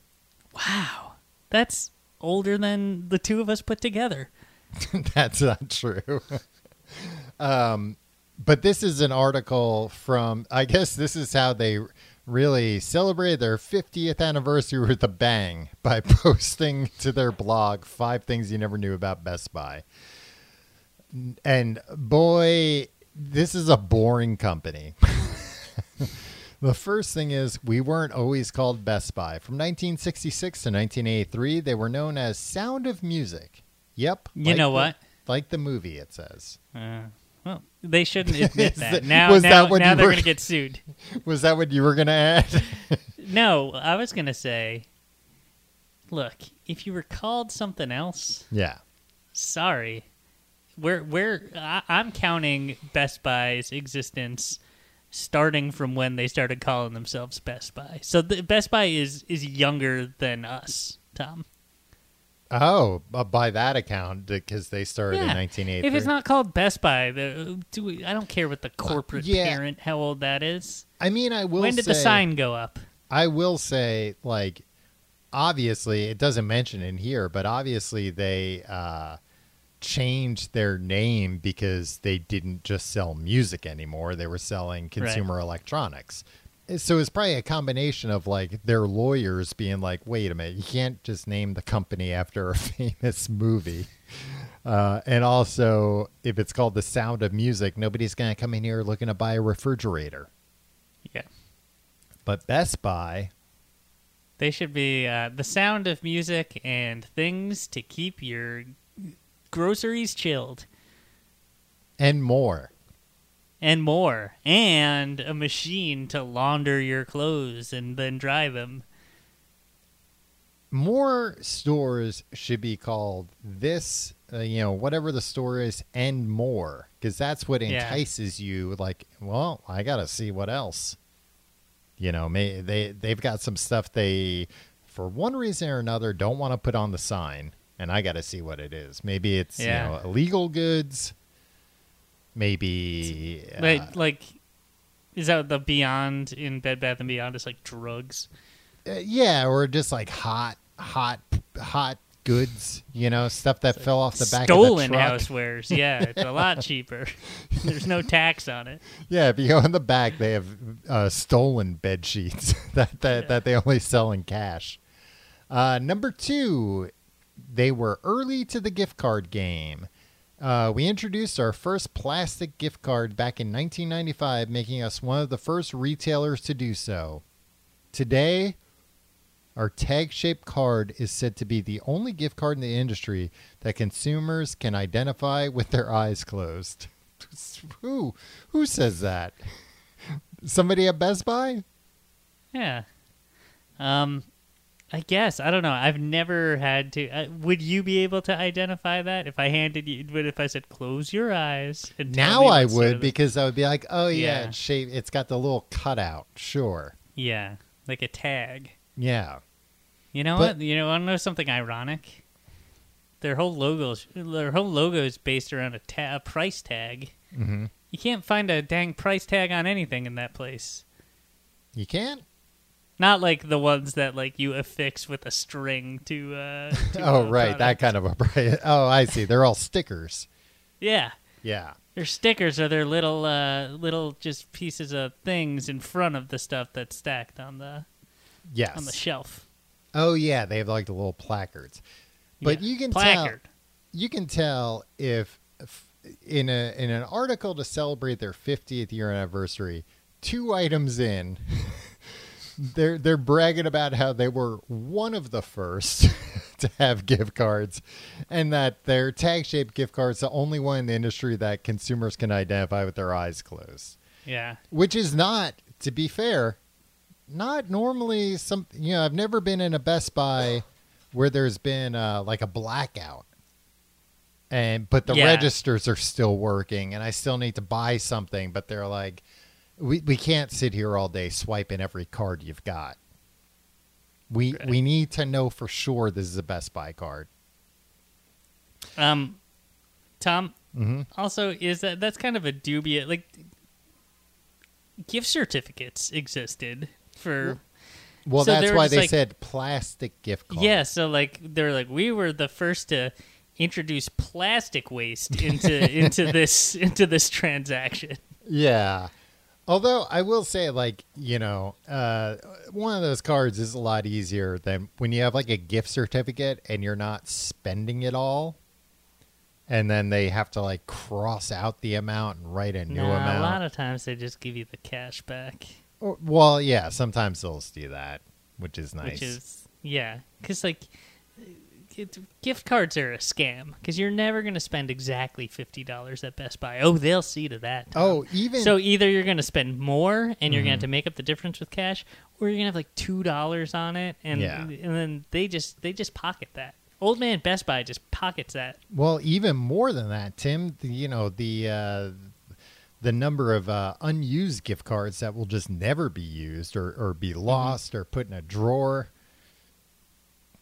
Wow. That's older than the two of us put together. That's not true. Um, but this is an article from, I guess this is how they really celebrated their fiftieth anniversary with a bang, by posting to their blog, Five Things You Never Knew About Best Buy. And boy, this is a boring company. The first thing is, we weren't always called Best Buy. From nineteen sixty-six to nineteen eighty-three, they were known as Sound of Music. Yep. You like know the, what? Like the movie, it says. Uh. Well, they shouldn't admit that. Now, was now, that now they're going to get sued. Was that what you were going to add? No, I was going to say, look, if you were called something else, yeah, sorry, we're we're I, I'm counting Best Buy's existence starting from when they started calling themselves Best Buy. So the, Best Buy is is younger than us, Tom. Oh, by that account, because they started yeah. in nineteen eighty-three. If it's not called Best Buy, the, do we, I don't care what the corporate uh, yeah. parent, how old that is. I mean, I will say... When did say, the sign go up? I will say, like, obviously, it doesn't mention in here, but obviously they uh, changed their name because they didn't just sell music anymore. They were selling consumer right. electronics. So it's probably a combination of like their lawyers being like, wait a minute, you can't just name the company after a famous movie. Uh, and also, if it's called The Sound of Music, nobody's going to come in here looking to buy a refrigerator. Yeah. But Best Buy... They should be uh, The Sound of Music and Things to Keep Your Groceries Chilled. And more. And more. And a machine to launder your clothes and then dry them. More stores should be called this, uh, you know, whatever the store is, and more. Because that's what entices yeah. you. Like, well, I got to see what else. You know, may, they, they've got some stuff they, for one reason or another, don't want to put on the sign. And I got to see what it is. Maybe it's, yeah. you know, illegal goods. Maybe... Wait, uh, like, is that the Beyond in Bed Bath and Beyond? It's like drugs? Uh, yeah, or just like hot, hot, hot goods, you know, stuff that it's fell like off the back of the truck. Stolen housewares, yeah. It's a lot cheaper. There's no tax on it. Yeah, if you go in the back, they have uh, stolen bed sheets that, that, yeah. that they only sell in cash. Uh, number two, they were early to the gift card game. Uh, we introduced our first plastic gift card back in nineteen ninety-five, making us one of the first retailers to do so. Today, our tag-shaped card is said to be the only gift card in the industry that consumers can identify with their eyes closed. Who? Who says that? Somebody at Best Buy? Yeah. Um... I guess. I don't know. I've never had to. Uh, would you be able to identify that if I handed you, if I said, close your eyes? And now I would, because I would be like, oh, yeah, yeah. It's, shaped, it's got the little cutout. Sure. Yeah. Like a tag. Yeah. You know but, what? You know, I know something ironic. Their whole logo, their whole logo is based around a, ta- a price tag. Mm-hmm. You can't find a dang price tag on anything in that place. You can't? Not like the ones that like you affix with a string to. Uh, to oh right, product. That kind of a. Oh, I see. They're all stickers. Yeah. Yeah. Their stickers are their little, uh, little just pieces of things in front of the stuff that's stacked on the. Yes. On the shelf. Oh yeah, they have like the little placards, but yeah. you can Placard. tell. You can tell if, if in a in an article to celebrate their fiftieth year anniversary, two items in. They're they're bragging about how they were one of the first to have gift cards, and that their tag-shaped gift card's the only one in the industry that consumers can identify with their eyes closed. Yeah, which is not, to be fair, not normally some. You know, I've never been in a Best Buy where there's been uh, like a blackout, and but the yeah. registers are still working, and I still need to buy something, but they're like. We we can't sit here all day swiping every card you've got. We right. we need to know for sure this is a Best Buy card. Um, Tom. Mm-hmm. Also, is that that's kind of a dubious like gift certificates existed for. Well, well so that's why they like, said plastic gift cards. Yeah, so like they're like we were the first to introduce plastic waste into into this into this transaction. Yeah. Although I will say, like, you know, uh, one of those cards is a lot easier than when you have like a gift certificate and you're not spending it all. And then they have to like cross out the amount and write a new nah, amount. A lot of times they just give you the cash back. Or, well, yeah, sometimes they'll do that, which is nice. Which is, yeah, because like it, gift cards are a scam because you're never going to spend exactly fifty dollars at Best Buy. Oh, they'll see to that. Tom. Oh, even so, either you're going to spend more and you're mm-hmm. going to have to make up the difference with cash, or you're going to have like two dollars on it, and yeah. and then they just they just pocket that. Old man Best Buy just pockets that. Well, even more than that, Tim. The, you know the uh, the number of uh, unused gift cards that will just never be used or or be lost mm-hmm. or put in a drawer.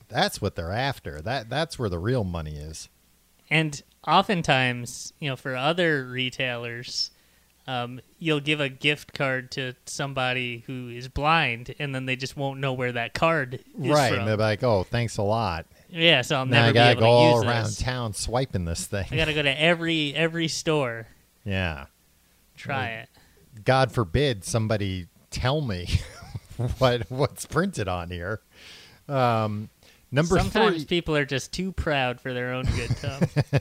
That's what they're after. That that's where the real money is. And oftentimes, you know, for other retailers, um, you'll give a gift card to somebody who is blind, and then they just won't know where that card is right, from. And they're like, oh, thanks a lot. Yeah, so I'll never now I be able to use this. I gotta go all around town swiping this thing. I gotta go to every every store. Yeah. Try well, it. God forbid somebody tell me what what's printed on here. Um, number Sometimes three, people are just too proud for their own good, Tom.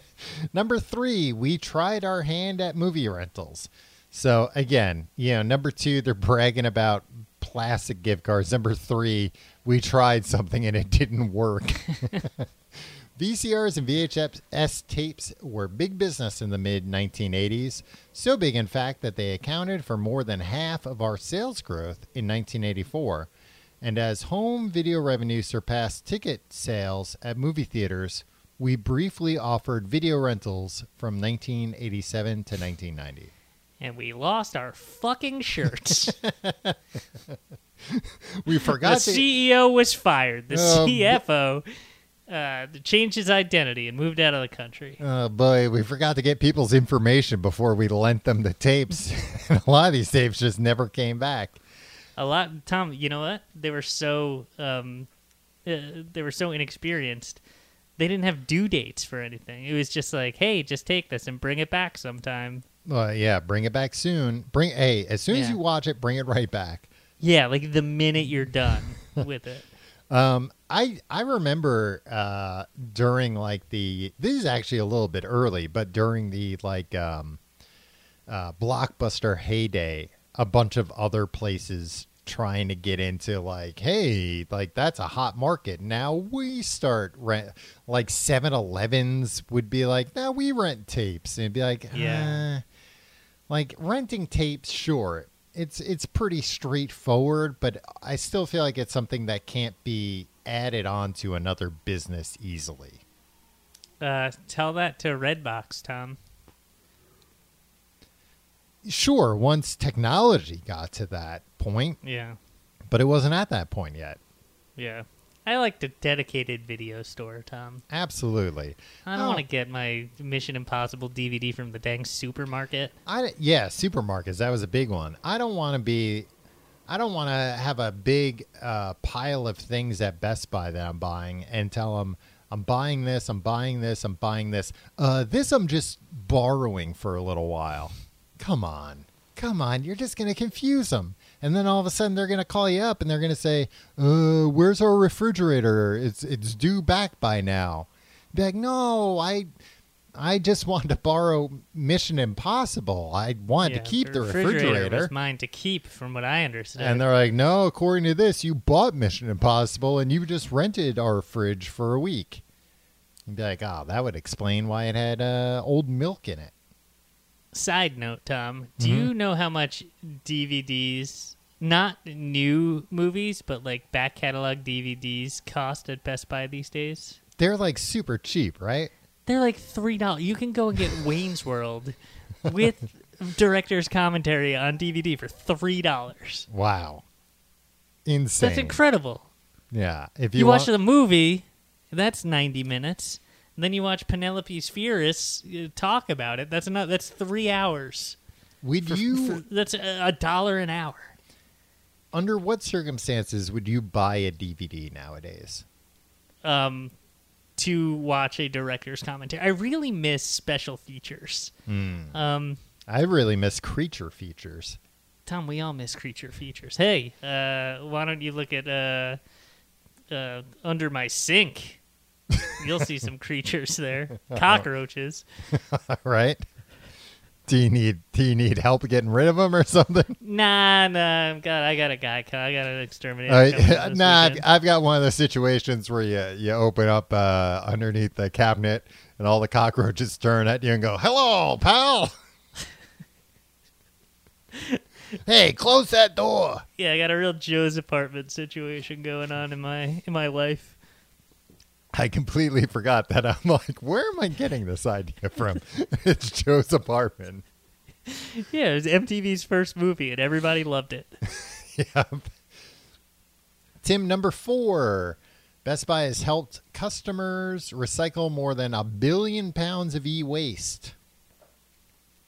Number three, we tried our hand at movie rentals. So again, you know, number two, they're bragging about plastic gift cards. Number three, we tried something and it didn't work. V C Rs and V H S tapes were big business in the mid nineteen eighties, so big, in fact, that they accounted for more than half of our sales growth in nineteen eighty-four. And as home video revenue surpassed ticket sales at movie theaters, we briefly offered video rentals from nineteen eighty-seven to nineteen ninety. And we lost our fucking shirts. We forgot. The to... C E O was fired. The um, C F O... Uh, changed his identity and moved out of the country. Oh, boy. We forgot to get people's information before we lent them the tapes. And a lot of these tapes just never came back. A lot. Tom, you know what? They were so um, uh, they were so inexperienced. They didn't have due dates for anything. It was just like, hey, just take this and bring it back sometime. Well, yeah, bring it back soon. Bring, hey, as soon yeah. as you watch it, bring it right back. Yeah, like the minute you're done with it. Um, I I remember uh, during like the this is actually a little bit early, but during the like um, uh, Blockbuster heyday, a bunch of other places trying to get into like, hey, like that's a hot market. Now we start rent like seven elevens would be like, now we rent tapes, and it'd be like, yeah, uh, like renting tapes, sure. It's it's pretty straightforward, but I still feel like it's something that can't be added on to another business easily. Uh, tell that to Redbox, Tom. Sure, once technology got to that point. Yeah. But it wasn't at that point yet. Yeah. I like the dedicated video store, Tom. Absolutely. I don't oh. want to get my Mission Impossible D V D from the dang supermarket. I, yeah, supermarkets. That was a big one. I don't want to be, I don't want to have a big uh, pile of things at Best Buy that I'm buying and tell them, I'm buying this, I'm buying this, I'm buying this. Uh, this I'm just borrowing for a little while. Come on. Come on. You're just going to confuse them. And then all of a sudden they're going to call you up and they're going to say, uh, where's our refrigerator? It's it's due back by now. Be like, no, I I just wanted to borrow Mission Impossible. I wanted yeah, to keep the refrigerator. The refrigerator was mine to keep from what I understood. And they're like, no, according to this, you bought Mission Impossible and you just rented our fridge for a week. You'd be like, oh, that would explain why it had uh, old milk in it. Side note, Tom, do mm-hmm. you know how much D V Ds... Not new movies, but like back catalog D V Ds cost at Best Buy these days? They're like super cheap, right? They're like three dollars. You can go and get Wayne's World with director's commentary on D V D for three dollars. Wow. Insane. That's incredible. Yeah. If You, you want... watch the movie, that's ninety minutes. And then you watch Penelope's Furious talk about it. That's not, That's three hours. Would for, you... For, that's a, a dollar an hour. Under what circumstances would you buy a D V D nowadays? Um, to watch a director's commentary. I really miss special features. Mm. Um, I really miss creature features. Tom, we all miss creature features. Hey, uh, why don't you look at uh, uh, Under My Sink? You'll see some creatures there. Cockroaches. Right. Do you need do you need help getting rid of them or something? Nah, nah, I've got I got a guy. I got an exterminator. Uh, nah, I've, I've got one of those situations where you you open up uh, underneath the cabinet and all the cockroaches turn at you and go, "Hello, pal." Hey, close that door. Yeah, I got a real Joe's Apartment situation going on in my in my life. I completely forgot that. I'm like, where am I getting this idea from? It's Joe's Apartment. Yeah, it was M T V's first movie, and everybody loved it. Yeah. Tim, number four. Best Buy has helped customers recycle more than a billion pounds of e-waste.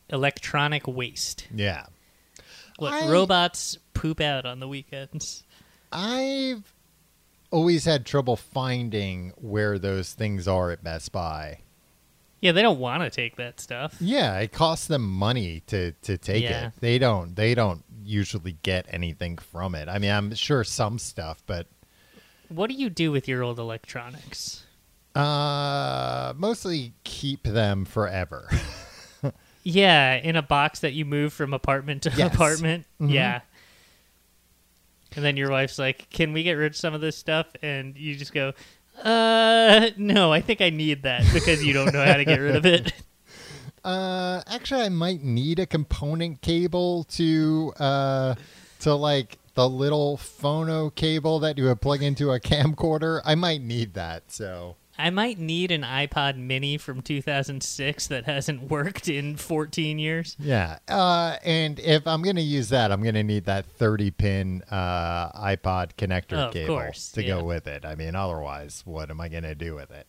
Electronic waste. Yeah. Look, I... robots poop out on the weekends. I've... always had trouble finding where those things are at Best Buy. Yeah, they don't want to take that stuff. Yeah, it costs them money to to take yeah. it. They don't they don't usually get anything from it. I mean, I'm sure some stuff, but what do you do with your old electronics? Uh, mostly keep them forever. Yeah, in a box that you move from apartment to yes. apartment. Mm-hmm. Yeah. And then your wife's like, "Can we get rid of some of this stuff?" And you just go, Uh, no, I think I need that because you don't know how to get rid of it. Uh, actually, I might need a component cable to, uh, to like the little phono cable that you would plug into a camcorder. I might need that, so. I might need an iPod mini from two thousand six that hasn't worked in fourteen years. Yeah, uh, and if I'm going to use that, I'm going to need that thirty-pin uh, iPod connector oh, cable course. to yeah. go with it. I mean, otherwise, what am I going to do with it?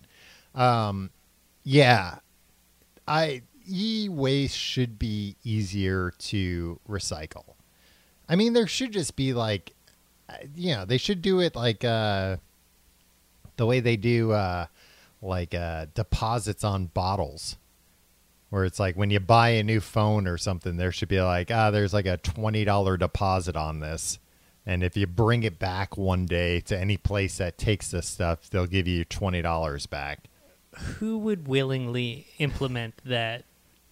Um, yeah, I e-waste should be easier to recycle. I mean, there should just be like, you know, they should do it like uh, the way they do uh, like uh, deposits on bottles, where it's like when you buy a new phone or something, there should be like, ah, there's like a twenty dollars deposit on this. And if you bring it back one day to any place that takes this stuff, they'll give you twenty dollars back. Who would willingly implement that?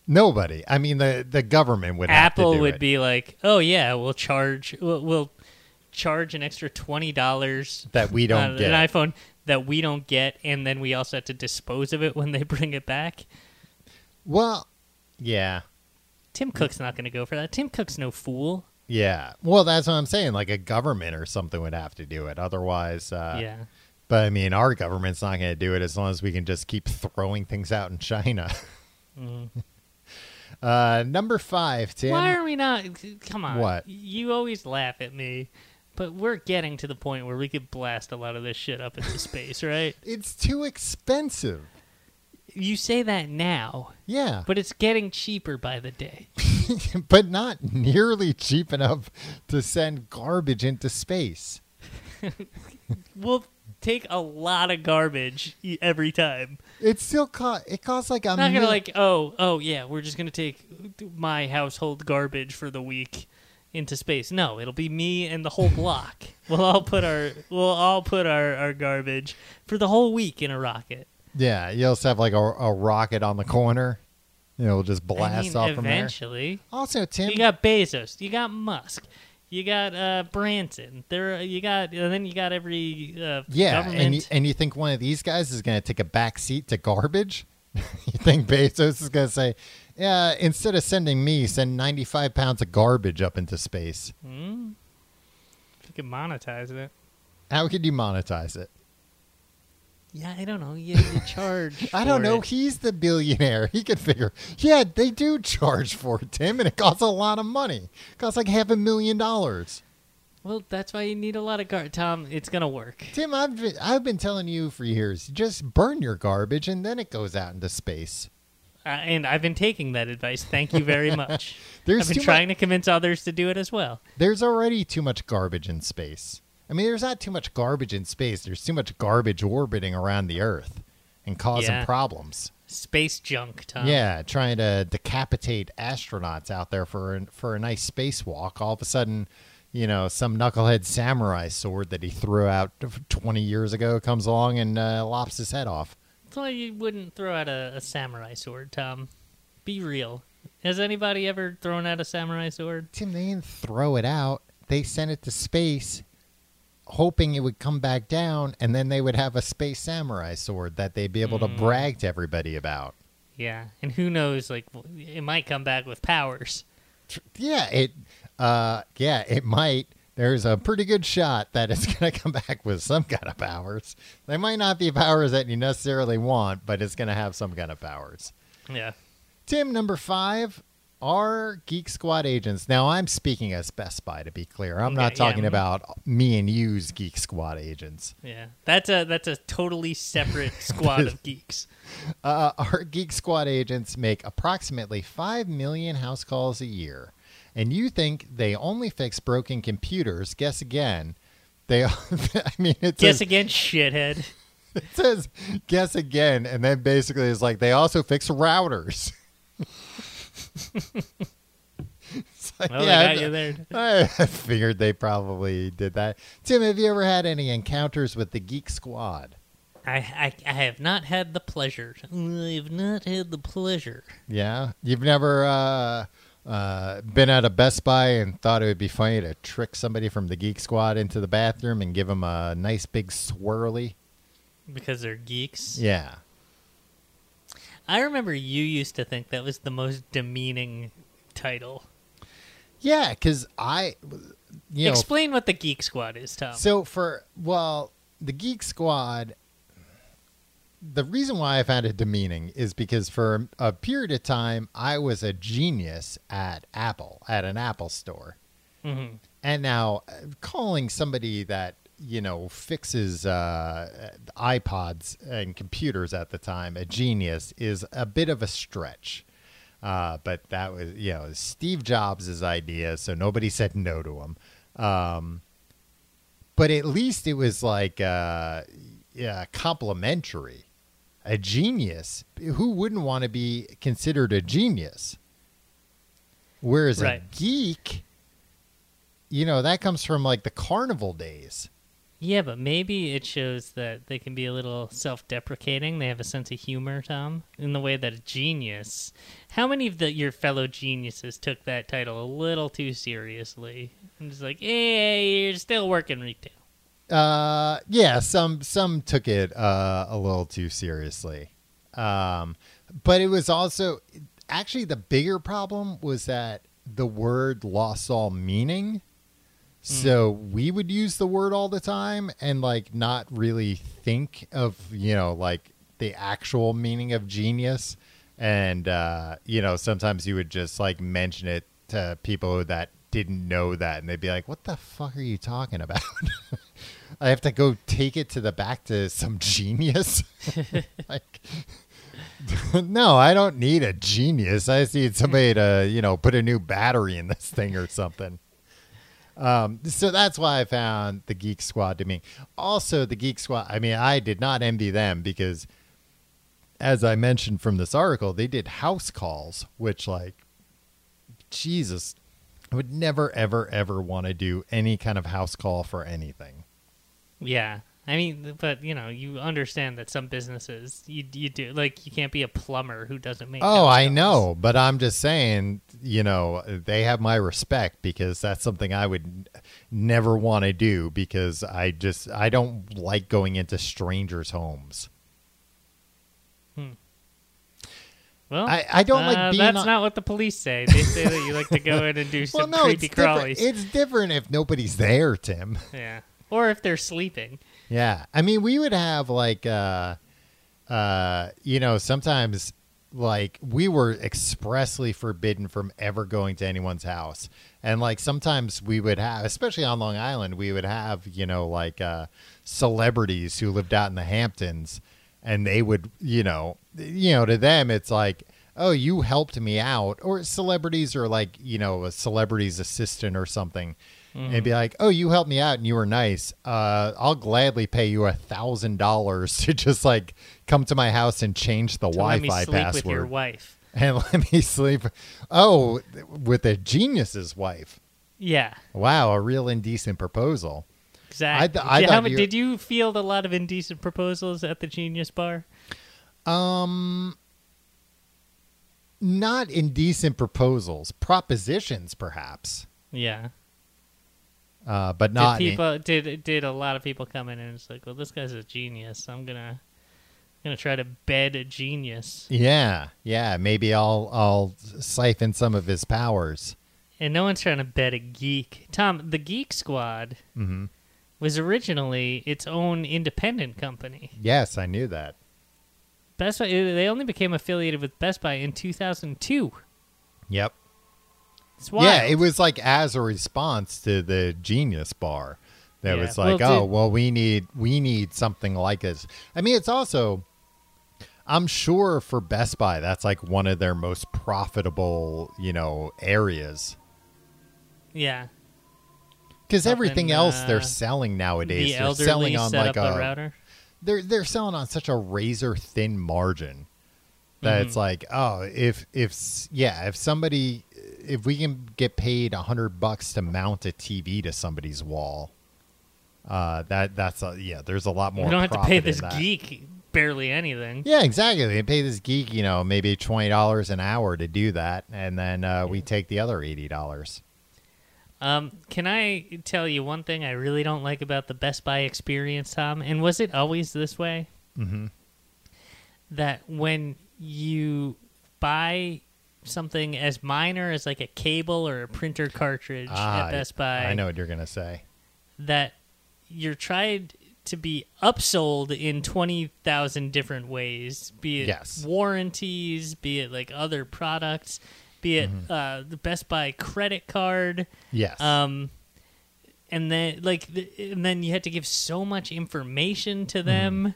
Nobody. I mean, the, the government would have to do it. Apple would be like, oh, yeah, we'll charge, we'll, we'll charge an extra twenty dollars that we don't uh, get. An iPhone that we don't get, and then we also have to dispose of it when they bring it back. Well, yeah. Tim Cook's not going to go for that. Tim Cook's no fool. Yeah. Well, that's what I'm saying. Like a government or something would have to do it. Otherwise, uh, yeah. But I mean, our government's not going to do it as long as we can just keep throwing things out in China. Mm. Uh, number five, Tim. Why are we not? Come on. What? You always laugh at me, but we're getting to the point where we could blast a lot of this shit up into space, right? It's too expensive. You say that now. Yeah. But it's getting cheaper by the day. But not nearly cheap enough to send garbage into space. We'll take a lot of garbage every time. It still cost. It costs like a. I'm not gonna mil- like. Oh, oh yeah. We're just gonna take my household garbage for the week into space. No, it'll be me and the whole block. We'll all put our. We'll all put our, our garbage for the whole week in a rocket. Yeah, you'll just have like a, a rocket on the corner. It'll just blast I mean, off from there. Eventually. Also, Tim, you got Bezos. You got Musk. You got uh, Branson. There, you got, and then you got every uh, yeah, government. and you, and you think one of these guys is going to take a back seat to garbage? You think Bezos is going to say, "Yeah, instead of sending me, send ninety-five pounds of garbage up into space"? Mm. If you could monetize it, how could you monetize it? Yeah, I don't know. You, you charge. I don't know. It. He's the billionaire. He could figure. Yeah, they do charge for it, Tim, and it costs a lot of money. It costs like half a million dollars. Well, that's why you need a lot of garbage, Tom. It's gonna work. Tim, I've been, I've been telling you for years. Just burn your garbage, and then it goes out into space. Uh, and I've been taking that advice. Thank you very much. I've been trying mu- to convince others to do it as well. There's already too much garbage in space. I mean, there's not too much garbage in space. There's too much garbage orbiting around the Earth and causing yeah. problems. Space junk, Tom. Yeah, trying to decapitate astronauts out there for a, for a nice spacewalk. All of a sudden, you know, some knucklehead samurai sword that he threw out twenty years ago comes along and uh, lops his head off. That's why you wouldn't throw out a, a samurai sword, Tom. Be real. Has anybody ever thrown out a samurai sword? Tim, they didn't throw it out. They sent it to space, hoping it would come back down, and then they would have a space samurai sword that they'd be able mm. to brag to everybody about. Yeah, and who knows? Like, it might come back with powers. Yeah, it. Uh, yeah, it might. There's a pretty good shot that it's going to come back with some kind of powers. They might not be powers that you necessarily want, but it's going to have some kind of powers. Yeah. Tim, number five. Are Geek Squad agents? Now, I'm speaking as Best Buy, to be clear. I'm not yeah, talking yeah. about me and you's Geek Squad agents. Yeah, that's a that's a totally separate squad of geeks. Uh, our Geek Squad agents make approximately five million house calls a year, and you think they only fix broken computers? Guess again. They, I mean, it's guess says, again, shithead. It says guess again, and then basically it's like they also fix routers. Like, well, yeah, they got you there. I, I figured they probably did that. Tim, have you ever had any encounters with the Geek Squad? I, I, I have not had the pleasure. I've not had the pleasure. Yeah? You've never uh, uh, been at a Best Buy and thought it would be funny to trick somebody from the Geek Squad into the bathroom and give them a nice big swirly? Because they're geeks? Yeah. I remember you used to think that was the most demeaning title. Yeah, because I, you know. Explain what the Geek Squad is, Tom. So for, well, the Geek Squad, the reason why I found it demeaning is because for a period of time, I was a genius at Apple, at an Apple store. Mm-hmm. And now calling somebody that, you know, fixes uh, iPods and computers at the time a genius is a bit of a stretch. Uh, but that was, you know, Steve Jobs' idea, so nobody said no to him. Um, but at least it was like uh, yeah, complimentary. A genius. Who wouldn't want to be considered a genius? Whereas right. a geek, you know, that comes from like the carnival days. Yeah, but maybe it shows that they can be a little self-deprecating. They have a sense of humor, Tom, in the way that a genius... How many of the, your fellow geniuses took that title a little too seriously? I'm just like, hey, you're still working retail. Uh, yeah, some some took it uh, a little too seriously. Um, but it was also... Actually, the bigger problem was that the word lost all meaning. So we would use the word all the time and like not really think of, you know, like the actual meaning of genius. And, uh, you know, sometimes you would just like mention it to people that didn't know that. And they'd be like, what the fuck are you talking about? I have to go take it to the back to some genius. Like, no, I don't need a genius. I just need somebody to, you know, put a new battery in this thing or something. Um, so that's why I found the Geek Squad to me. Also, the Geek Squad, I mean, I did not envy them because, as I mentioned from this article, they did house calls, which, like, Jesus, I would never, ever, ever want to do any kind of house call for anything. Yeah. I mean, but, you know, you understand that some businesses, you you do, like, you can't be a plumber who doesn't make Oh, I calls. know, but I'm just saying, you know, they have my respect because that's something I would never want to do because I just, I don't like going into strangers' homes. Hmm. Well, I, I don't uh, like being that's on... not what the police say. They say that you like to go in and do some well, no, creepy it's crawlies. Different. It's different if nobody's there, Tim. Yeah. Or if they're sleeping. Yeah. I mean, we would have like, uh, uh, you know, sometimes like we were expressly forbidden from ever going to anyone's house. And like sometimes we would have, especially on Long Island, we would have, you know, like uh, celebrities who lived out in the Hamptons and they would, you know, you know, to them, it's like, oh, you helped me out. Or celebrities or like, you know, a celebrity's assistant or something. Mm. And be like, oh, you helped me out and you were nice. Uh, I'll gladly pay you a thousand dollars to just like come to my house and change the Wi-Fi password. Let me sleep with your wife. And let me sleep. Oh, with a genius's wife. Yeah. Wow, a real indecent proposal. Exactly. I th- I yeah, you... Did you field a lot of indecent proposals at the Genius Bar? Um, not indecent proposals, propositions, perhaps. Yeah. Uh, but not did people. Did did a lot of people come in and it's like, well, this guy's a genius. I'm gonna gonna try to bed a genius. Yeah, yeah. Maybe I'll I'll siphon some of his powers. And no one's trying to bed a geek. Tom, the Geek Squad mm-hmm. was originally its own independent company. Yes, I knew that. Best Buy. They only became affiliated with Best Buy in two thousand two. Yep. Yeah, it was like as a response to the Genius Bar that yeah. was like, well, oh, did... well, we need we need something like this. I mean, it's also, I'm sure for Best Buy, that's like one of their most profitable, you know, areas. Yeah. Because everything in, else uh, they're selling nowadays, the they're selling on like a, a router. They're they're selling on such a razor thin margin that mm-hmm. it's like, oh, if if yeah, if somebody, if we can get paid a hundred bucks to mount a T V to somebody's wall, uh, that that's a, yeah, there's a lot more. You don't have to pay this geek barely anything. Yeah, exactly. They pay this geek, you know, maybe twenty dollars an hour to do that, and then uh, yeah. we take the other eighty dollars. Um, can I tell you one thing I really don't like about the Best Buy experience, Tom? And was it always this way? Mm-hmm. That when you buy something as minor as like a cable or a printer cartridge ah, at Best Buy... I know what you're going to say. That you're tried to be upsold in twenty thousand different ways, be it yes. warranties, be it like other products... Be it mm-hmm. uh, the Best Buy credit card, yes, um, and then like, th- and then you had to give so much information to them.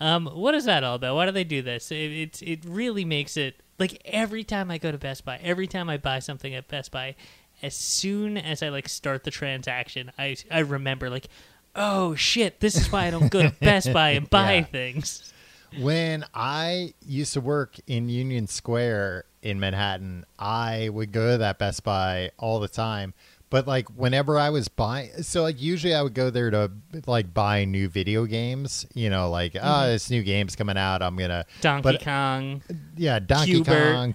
Mm. Um, what is that all about? Why do they do this? It, it it really makes it like every time I go to Best Buy, every time I buy something at Best Buy, as soon as I like start the transaction, I I remember like, oh shit, this is why I don't go to Best Buy and buy yeah. things. When I used to work in Union Square in Manhattan, I would go to that Best Buy all the time. But like whenever I was buying, so like usually I would go there to like buy new video games, you know, like, mm-hmm. oh, this new game's coming out. I'm going to Donkey but, Kong. Yeah. Donkey Q-Bert. Kong,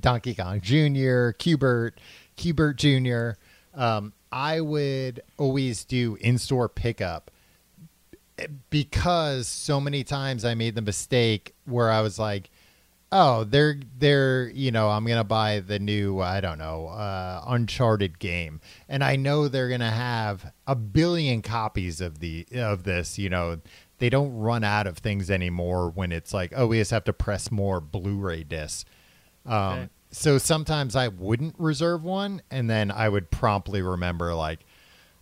Donkey Kong Junior, Q-Bert, Q-Bert Junior Um, I would always do in-store pickup, because so many times I made the mistake where I was like, oh, they're, they're, you know, I'm going to buy the new, I don't know, uh, Uncharted game. And I know they're going to have a billion copies of the, of this, you know, they don't run out of things anymore when it's like, oh, we just have to press more Blu-ray discs. Um, okay. So sometimes I wouldn't reserve one. And then I would promptly remember like,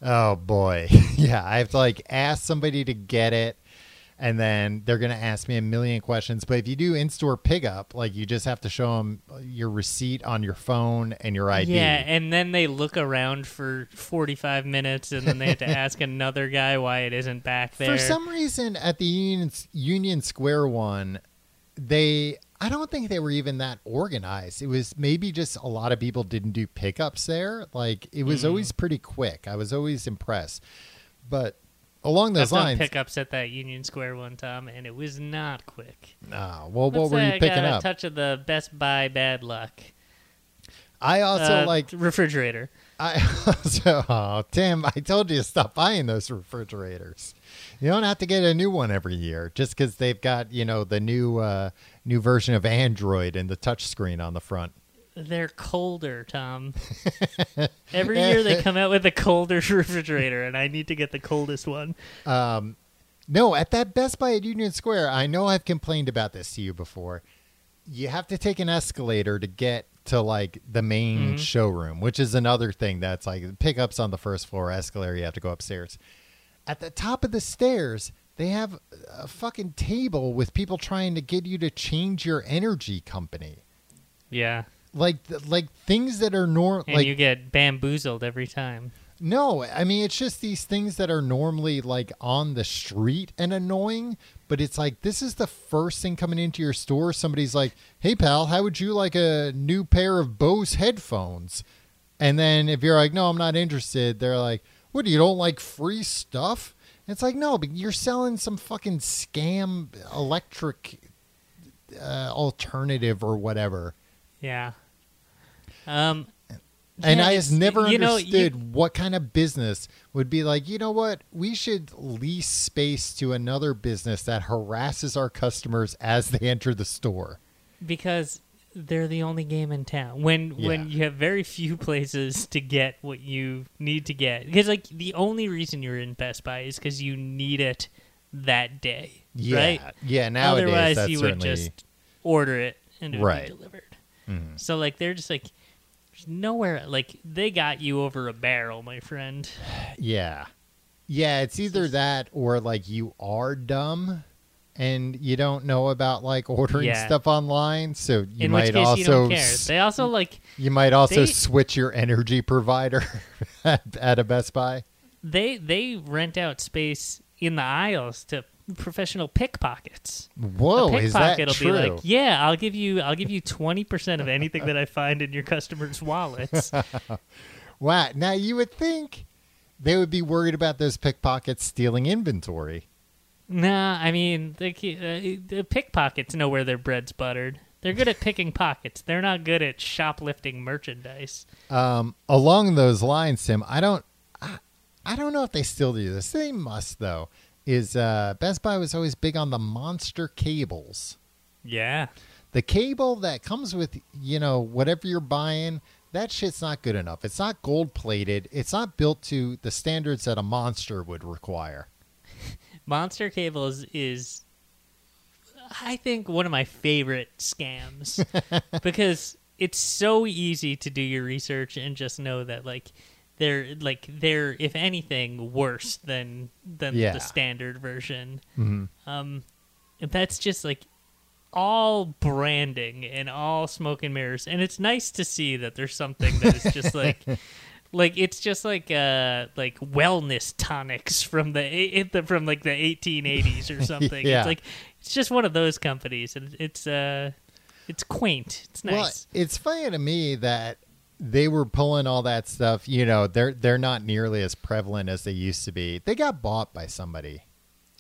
oh boy. Yeah. I have to like ask somebody to get it, and then they're going to ask me a million questions. But if you do in-store pickup, like you just have to show them your receipt on your phone and your I D. Yeah. And then they look around for forty-five minutes and then they have to ask another guy why it isn't back there. For some reason at the Union, Union Square one, they, I don't think they were even that organized. It was maybe just a lot of people didn't do pickups there. Like it was mm. always pretty quick. I was always impressed. But along those I've lines, done pickups at that Union Square one time, and it was not quick. No, nah, well, Let's what were you I picking got up? A touch of the Best Buy bad luck. I also uh, like refrigerator. I also, oh, Tim, I told you to stop buying those refrigerators. You don't have to get a new one every year just because they've got, you know, the new uh, new version of Android and the touchscreen on the front. They're colder, Tom. Every year they come out with a colder refrigerator, and I need to get the coldest one. Um, no, at that Best Buy at Union Square, I know I've complained about this to you before. You have to take an escalator to get to like the main mm-hmm. showroom, which is another thing that's like pickups on the first floor, escalator, you have to go upstairs. At the top of the stairs, they have a fucking table with people trying to get you to change your energy company. Yeah. Like like things that are normal. And like, you get bamboozled every time. No, I mean, it's just these things that are normally like on the street and annoying, but it's like, this is the first thing coming into your store. Somebody's like, hey, pal, how would you like a new pair of Bose headphones? And then if you're like, no, I'm not interested, they're like, what, you don't like free stuff? And it's like, no, but you're selling some fucking scam electric uh, alternative or whatever. Yeah. Um, and yeah, I just never understood know, you, what kind of business would be like, you know what, we should lease space to another business that harasses our customers as they enter the store. Because they're the only game in town. When yeah. when you have very few places to get what you need to get. Because like the only reason you're in Best Buy is because you need it that day. Yeah. Right? Yeah, nowadays otherwise that's you certainly... would just order it and it would right. be delivered. Mm-hmm. So, like, they're just, like, there's nowhere, like, they got you over a barrel, my friend. Yeah. Yeah, it's either that or, like, you are dumb and you don't know about like ordering yeah. stuff online, so you in might also you don't care. They also like you might also they, switch your energy provider at, at a Best Buy. They they rent out space in the aisles to professional pickpockets. Whoa, pickpocket is that true? Be like, yeah, I'll give you I'll give you twenty percent of anything that I find in your customers' wallets. Wow. Now you would think they would be worried about those pickpockets stealing inventory. Nah, I mean, they, uh, the pickpockets know where their bread's buttered. They're good at picking pockets. They're not good at shoplifting merchandise. Um, along those lines, Tim, I don't, I, I don't know if they still do this. They must, though. Is uh, Best Buy was always big on the Monster Cables. Yeah, the cable that comes with, you know, whatever you're buying. That shit's not good enough. It's not gold-plated. It's not built to the standards that a Monster would require. Monster Cables is, I think, one of my favorite scams because it's so easy to do your research and just know that, like, they're, like, they're if anything, worse than than yeah. the standard version. Mm-hmm. Um, that's just, like, all branding and all smoke and mirrors, and it's nice to see that there's something that is just like like it's just like uh like wellness tonics from the from like the eighteen eighties or something. Yeah. It's like it's just one of those companies, and it's uh it's quaint. It's nice. Well, it's funny to me that they were pulling all that stuff, you know, they're they're not nearly as prevalent as they used to be. They got bought by somebody,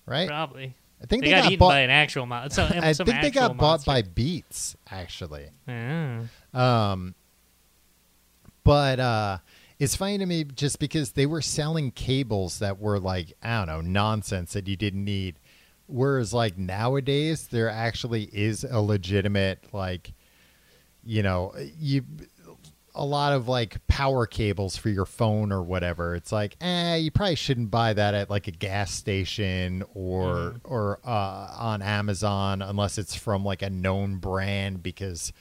right? Probably. I think they, they got, got eaten bought, by an actual monster. I think they got bought monster. by Beats, actually. Yeah. Um, but uh, it's funny to me just because they were selling cables that were like, I don't know, nonsense that you didn't need. Whereas like nowadays, there actually is a legitimate, like, you know, you a lot of like power cables for your phone or whatever. It's like, eh, you probably shouldn't buy that at like a gas station or mm. or uh, on Amazon unless it's from like a known brand, because,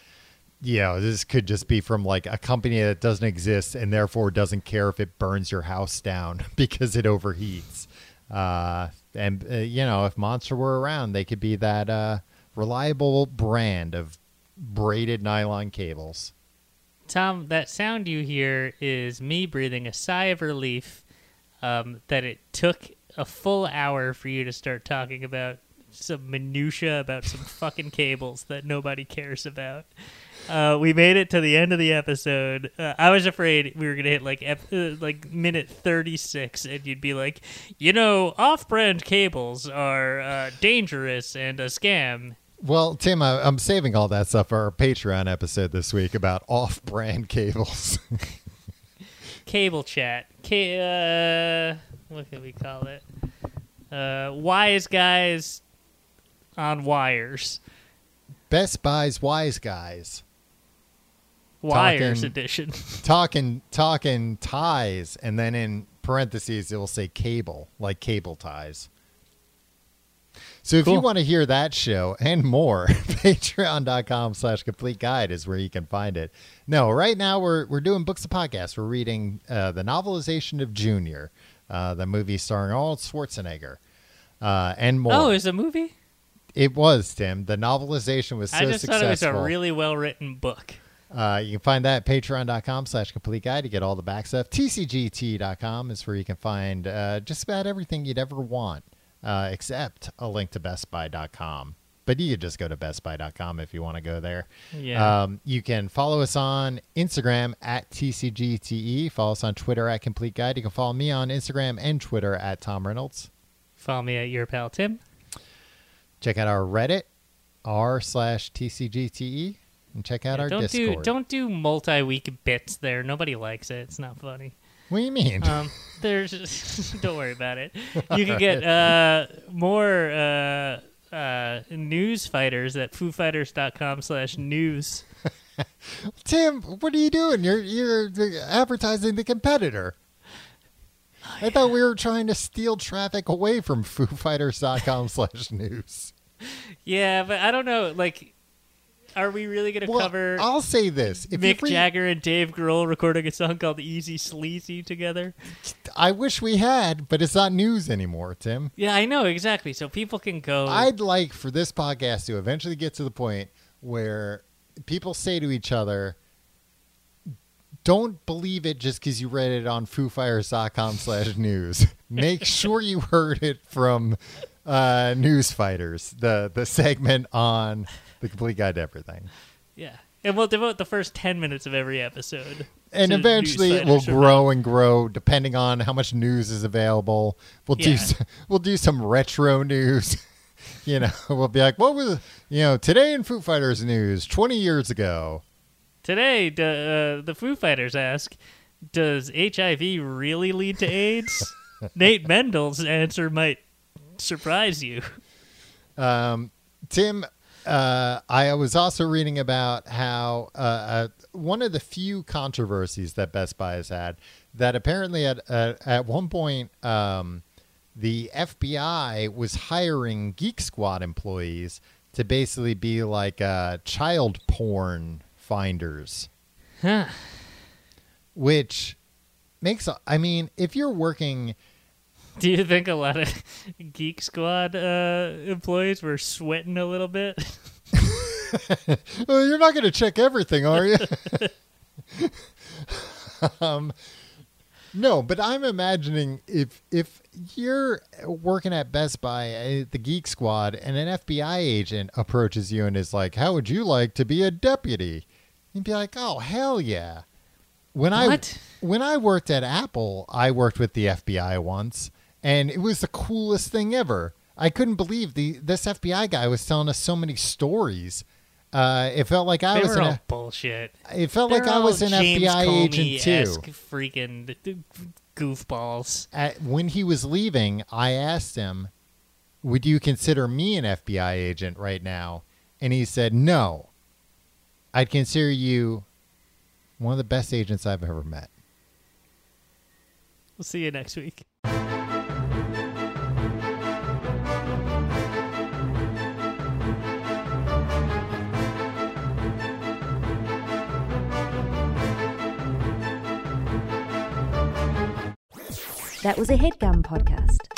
you know, this could just be from like a company that doesn't exist and therefore doesn't care if it burns your house down because it overheats. Uh, and, uh, you know, if Monster were around, they could be that uh, reliable brand of braided nylon cables. Tom, that sound you hear is me breathing a sigh of relief um, that it took a full hour for you to start talking about some minutia about some fucking cables that nobody cares about. Uh, we made it to the end of the episode. Uh, I was afraid we were going to hit like ep- uh, like minute thirty-six and you'd be like, you know, off-brand cables are uh, dangerous and a scam. Well, Tim, I, I'm saving all that stuff for our Patreon episode this week about off-brand cables. Cable chat. Ca- uh, what can we call it? Uh, wise guys on wires. Best Buy's wise guys. Wires talking, edition. talking, talking ties, and then in parentheses it will say cable, like cable ties. So if cool. you want to hear that show and more, patreon.com slash complete guide is where you can find it. No, right now we're we're doing books and podcasts. We're reading uh, the novelization of Junior, uh, the movie starring Arnold Schwarzenegger, uh, and more. Oh, it was a movie? It was, Tim. The novelization was so successful. I just successful. thought it was a really well-written book. Uh, you can find that at patreon.com slash complete guide to get all the back stuff. T C G T dot com is where you can find uh, just about everything you'd ever want. Uh, except a link to best buy dot com. But you could just go to best buy dot com if you want to go there. Yeah. Um, you can follow us on Instagram at T C G T E. Follow us on Twitter at Complete Guide. You can follow me on Instagram and Twitter at Tom Reynolds. Follow me at Your Pal Tim. Check out our Reddit, r slash TCGTE. And check out yeah, our don't Discord. Do, don't do multi-week bits there. Nobody likes it. It's not funny. What do you mean? Um, there's don't worry about it. You can get uh, more uh, uh, News Fighters at foofighters.com slash news. Tim, what are you doing? You're you're advertising the competitor. Oh, I yeah. thought we were trying to steal traffic away from foofighters.com slash news. Yeah, but I don't know. Like, are we really going to well, cover? I'll say this: if Mick re- Jagger and Dave Grohl recording a song called "Easy Sleazy" together. I wish we had, but it's not news anymore, Tim. Yeah, I know exactly. So people can go. I'd like for this podcast to eventually get to the point where people say to each other, don't believe it just because you read it on foo fighters dot com slash news. Make sure you heard it from uh, News Fighters, the, the segment on The Complete Guide to Everything. Yeah. And we'll devote the first ten minutes of every episode. And eventually it will grow and grow depending on how much news is available. We'll, yeah. do, we'll do some retro news. You know, we'll be like, what was, you know, today in Foo Fighters news twenty years ago. Today, uh, the Foo Fighters ask, does H I V really lead to AIDS? Nate Mendel's answer might surprise you. Um, Tim, uh, I was also reading about how uh, uh, one of the few controversies that Best Buy has had, that apparently at, uh, at one point um, the F B I was hiring Geek Squad employees to basically be like uh, child porn finders, huh. Which makes, I mean, if you're working, do you think a lot of Geek Squad uh, employees were sweating a little bit? Well, you're not going to check everything, are you? um, no, but I'm imagining if if you're working at Best Buy, uh, the Geek Squad, and an F B I agent approaches you and is like, "How would you like to be a deputy?" You'd be like, oh, hell yeah. When what? I when I worked at Apple, I worked with the F B I once, and it was the coolest thing ever. I couldn't believe the this F B I guy was telling us so many stories. Uh, it felt like I they was were an, all bullshit. It felt They're like I was an James F B I Comey-esque agent too. Freaking goofballs. At, when he was leaving, I asked him, "Would you consider me an F B I agent right now?" And he said, "No. I'd consider you one of the best agents I've ever met." We'll see you next week. That was a HeadGum podcast.